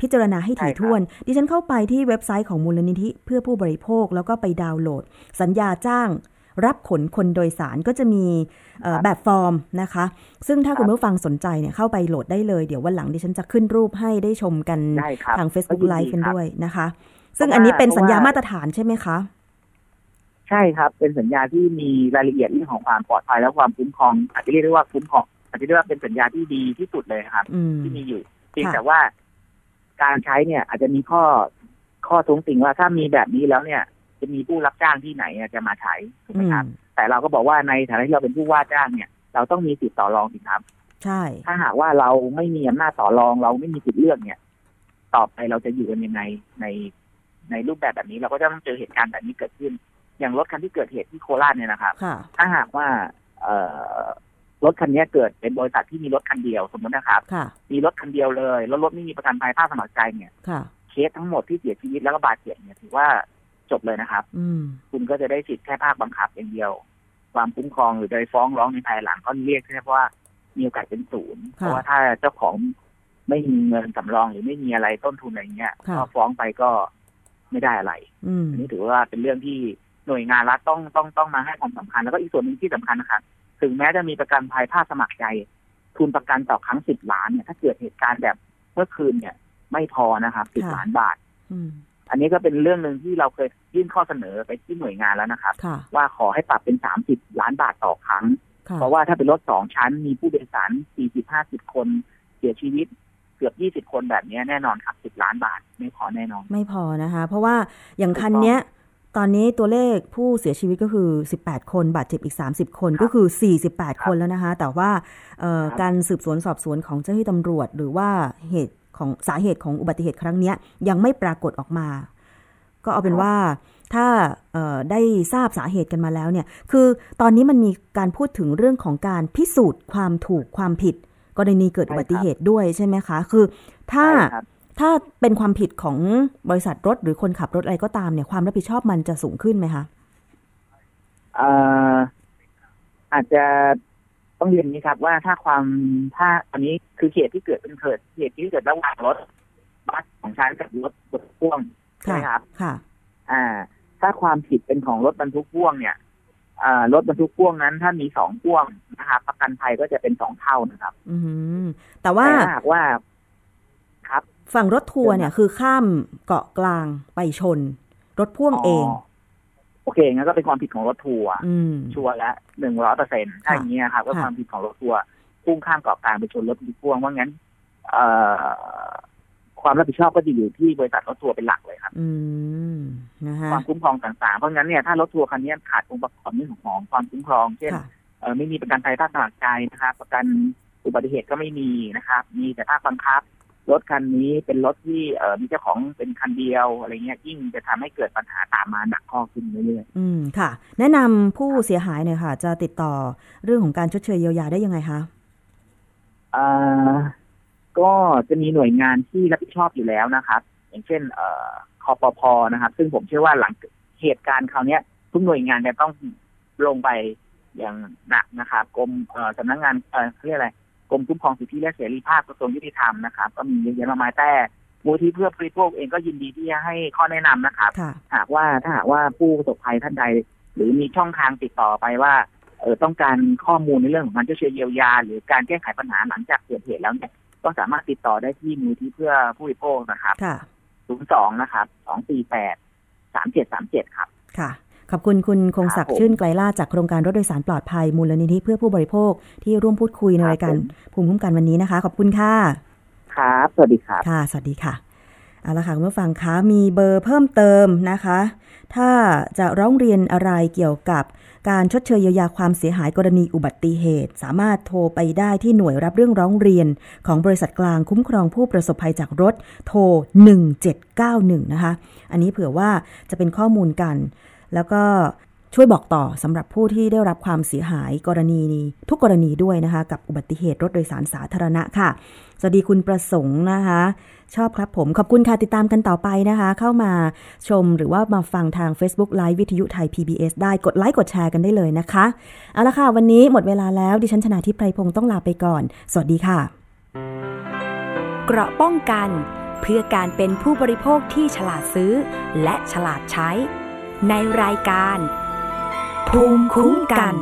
พิจารณาให้ถี่ถ้วนดิฉันเข้าไปที่เว็บไซต์ของมูลนิธิเพื่อผู้บริโภคแล้วก็ไปดาวน์โหลดสัญญาจ้างรับขนคนโดยสารก็จะมีแบบฟอร์มนะคะซึ่งถ้าคุณผู้ฟังสนใจเนี่ยเข้าไปโหลดได้เลยเดี๋ยววันหลังดิฉันจะขึ้นรูปให้ได้ชมกันทาง Facebook Live กันด้วยนะคะซึ่งอันนี้เป็นสัญญามาตรฐานใช่ไหมคะใช่ครับเป็นสัญญาที่มีรายละเอียดเรื่องของความปลอดภัยและความคุ้มครองอาจจะเรียกได้ว่าคุ้มครองอาจจะเรียกว่าเป็นสัญญาที่ดีที่สุดเลยครับที่มีอยู่เพียงแต่ว่าการใช้เนี่ยอาจจะมีข้อท้วงติงว่าถ้ามีแบบนี้แล้วเนี่ยจะมีผู้รับจ้างที่ไหนจะมาใช้ถูกไหมครับแต่เราก็บอกว่าในฐานะที่เราเป็นผู้ว่าจ้างเนี่ยเราต้องมีสิทธิ์ต่อรองสิครับใช่ถ้าหากว่าเราไม่มีอำนาจต่อรองเราไม่มีสิทธิ์เลือกเนี่ยต่อไปเราจะอยู่กันยังไงในรูปแบบนี้เราก็จะต้องเจอเหตุการณ์แบบนี้เกิดขึ้นอย่างรถคันที่เกิดเหตุที่โคราชเนี่ยนะครับถ้าหากว่ารถคันนี้เกิดเป็นบริษัทที่มีรถคันเดียวสมมตินะครับมีรถคันเดียวเลยแล้วรถไม่มีประกันภัยภาคสมัครใจเนี่ยเคสทั้งหมดที่เสียชีวิตแล้วก็บาดเจ็บเนี่ยถือว่าจบเลยนะครับคุณก็จะได้สิทธิ์แค่ภาคบังคับอย่างเดียวความคุ้มครองหรือโดยฟ้องร้องในภายหลังก็เรียกแค่ว่ามีโอกาสเป็นศูนย์เพราะว่าถ้าเจ้าของไม่มีเงินสำรองหรือไม่มีอะไรต้นทุนอะไรเงี้ยก็ฟ้องไปก็ไม่ได้อะไรอันนี้ถือว่าเป็นเรื่องที่หน่วยงานรัฐต้องมาให้ความสำคัญแล้วก็อีกส่วนนึงที่สำคัญนะครับถึงแม้จะมีประกันภัยภาคสมัครใจทุนประกันต่อครั้ง10 ล้านเนี่ยถ้าเกิดเหตุการณ์แบบเมื่อคืนเนี่ยไม่พอนะครับ10 ล้านบาทอันนี้ก็เป็นเรื่องนึงที่เราเคยยื่นข้อเสนอไปที่หน่วยงานแล้วนะครับว่าขอให้ปรับเป็น30 ล้านบาทต่อครั้งเพราะว่าถ้าเป็นรถ2ชั้นมีผู้โดยสาร 40-50 คนเสียชีวิตเกือบ20 คนแบบนี้แน่นอนครับ10 ล้านบาทไม่พอแน่นอนไม่พอนะคะเพราะว่าอย่างคันเนี้ยตอนนี้ตัวเลขผู้เสียชีวิตก็คือ18คนบาดเจ็บอีก30คนก็คือ48คนแล้วนะคะแต่ว่าการสืบสวนสอบสวนของเจ้าหน้าที่ตำรวจหรือว่าเหตุของสาเหตุของอุบัติเหตุครั้งนี้ยังไม่ปรากฏออกมาก็เอาเป็นว่าถ้าได้ทราบสาเหตุกันมาแล้วเนี่ยคือตอนนี้มันมีการพูดถึงเรื่องของการพิสูจน์ความถูกความผิดกรณีเกิดอุบัติเหตุด้วยใช่ไหมคะคือถ้าเป็นความผิดของบริษัทรถหรือคนขับรถอะไรก็ตามเนี่ยความรับผิดชอบมันจะสูงขึ้นไหมคะอาจจะต้องเรียนนี้ครับว่าถ้าอันนี้คือเหตุที่เกิดเป็นเหตุที่เกิดระหว่างรถบัสของชั้นกับรถบรรทุกพ่วงใช่ครับค่ะถ้าความผิดเป็นของรถบรรทุกพ่วงเนี่ยรถบรรทุกพ่วงนั้นถ้ามี2พ่วงนะครับประกันภัยก็จะเป็น2เท่านะครับแต่ว่าหากว่าครับฝั่งรถทัวร์เนี่ยคือข้ามเกาะกลางไปชนรถพ่วงเอง โอเคงั้นก็เป็นความผิดของรถทัวร์ชัวร์ละ 100% ถ้าอย่างเงี้ยครับก็ความผิดของรถทัวร์พุ่งข้ามเกาะกลางไปชนรถบรรทุกพ่วงว่างั้นความรับผิดชอบก็จะอยู่ที่บริษัทรถทัวร์เป็นหลักเลยครับความคุ้มครองต่างๆเพราะงั้นเนี่ยถ้ารถทัวร์คันนี้ขาดองค์ประกอบเรื่องของความคุ้มครองเช่นไม่มีประกันภัยภาคสมัครใจนะครับประกันอุบัติเหตุก็ไม่มีนะครับมีแต่ภาคบังคับรถคันนี้เป็นรถที่มีเจ้าของเป็นคันเดียวอะไรเงี้ยยิ่งจะทำให้เกิดปัญหาตามมาหนักข้อขึ้นเรื่อยๆค่ะแนะนำผู้เสียหายหน่อยค่ะจะติดต่อเรื่องของการชดเชยเยียวยาได้ยังไงคะก็จะมีหน่วยงานที่รับผิดชอบอยู่แล้วนะครับอย่างเช่นคปภ.นะครับซึ่งผมเชื่อว่าหลังเหตุการณ์คราวนี้ทุกหน่วยงานจะต้องลงไปอย่างหนักนะครับกรมสำนักงานเรียกอะไรกรมคุ้มครองสิทธิและเสรีภาพกระทรวงยุติธรรมนะครับก็มีเยอะแยะมากมายแต่มูลที่เพื่อผู้บริโภคเองก็ยินดีที่จะให้ข้อแนะนำนะครับถ้าหากว่าผู้ประสบภัยท่านใดหรือมีช่องทางติดต่อไปว่าต้องการข้อมูลในเรื่องของการชดเชยเยียวยาหรือการแก้ไขปัญหาหลังจากเกิดเหตุแล้วเนี่ยก็สามารถติดต่อได้ที่มูลที่เพื่อผู้บริโภคนะครับ02นะครับ2483737ครับค่ะขอบคุณคุณคงศักดิ์ชื่นไกลล่าจากโครงการรถโดยสารปลอดภัยมูลนิธิเพื่อผู้บริโภคที่ร่วมพูดคุยในรายการภูมิคุ้มกันวันนี้นะคะขอบคุณค่ะครับสวัสดีครับค่ะสวัสดีค่ะเอาละค่ะคุณผู้ฟังคะมีเบอร์เพิ่มเติมนะคะถ้าจะร้องเรียนอะไรเกี่ยวกับการชดเชยเยียวยาความเสียหายกรณีอุบัติเหตุสามารถโทรไปได้ที่หน่วยรับเรื่องร้องเรียนของบริษัทกลางคุ้มครองผู้ประสบภัยจากรถโทร1791นะคะอันนี้เผื่อว่าจะเป็นข้อมูลกันแล้วก็ช่วยบอกต่อสำหรับผู้ที่ได้รับความเสียหายกรณีนี้ทุกกรณีด้วยนะคะกับอุบัติเหตุรถโดยสารสาธารณะค่ะสวัสดีคุณประสงค์นะคะชอบครับผมขอบคุณค่ะติดตามกันต่อไปนะคะเข้ามาชมหรือว่ามาฟังทาง Facebook Live วิทยุไทย PBS ได้กดไลค์กดแชร์กันได้เลยนะคะเอาละค่ะวันนี้หมดเวลาแล้วดิฉันชนาธิปไพพงศ์ต้องลาไปก่อนสวัสดีค่ะเกราะป้องกันเพื่อการเป็นผู้บริโภคที่ฉลาดซื้อและฉลาดใช้ในรายการภูมิคุ้มกัน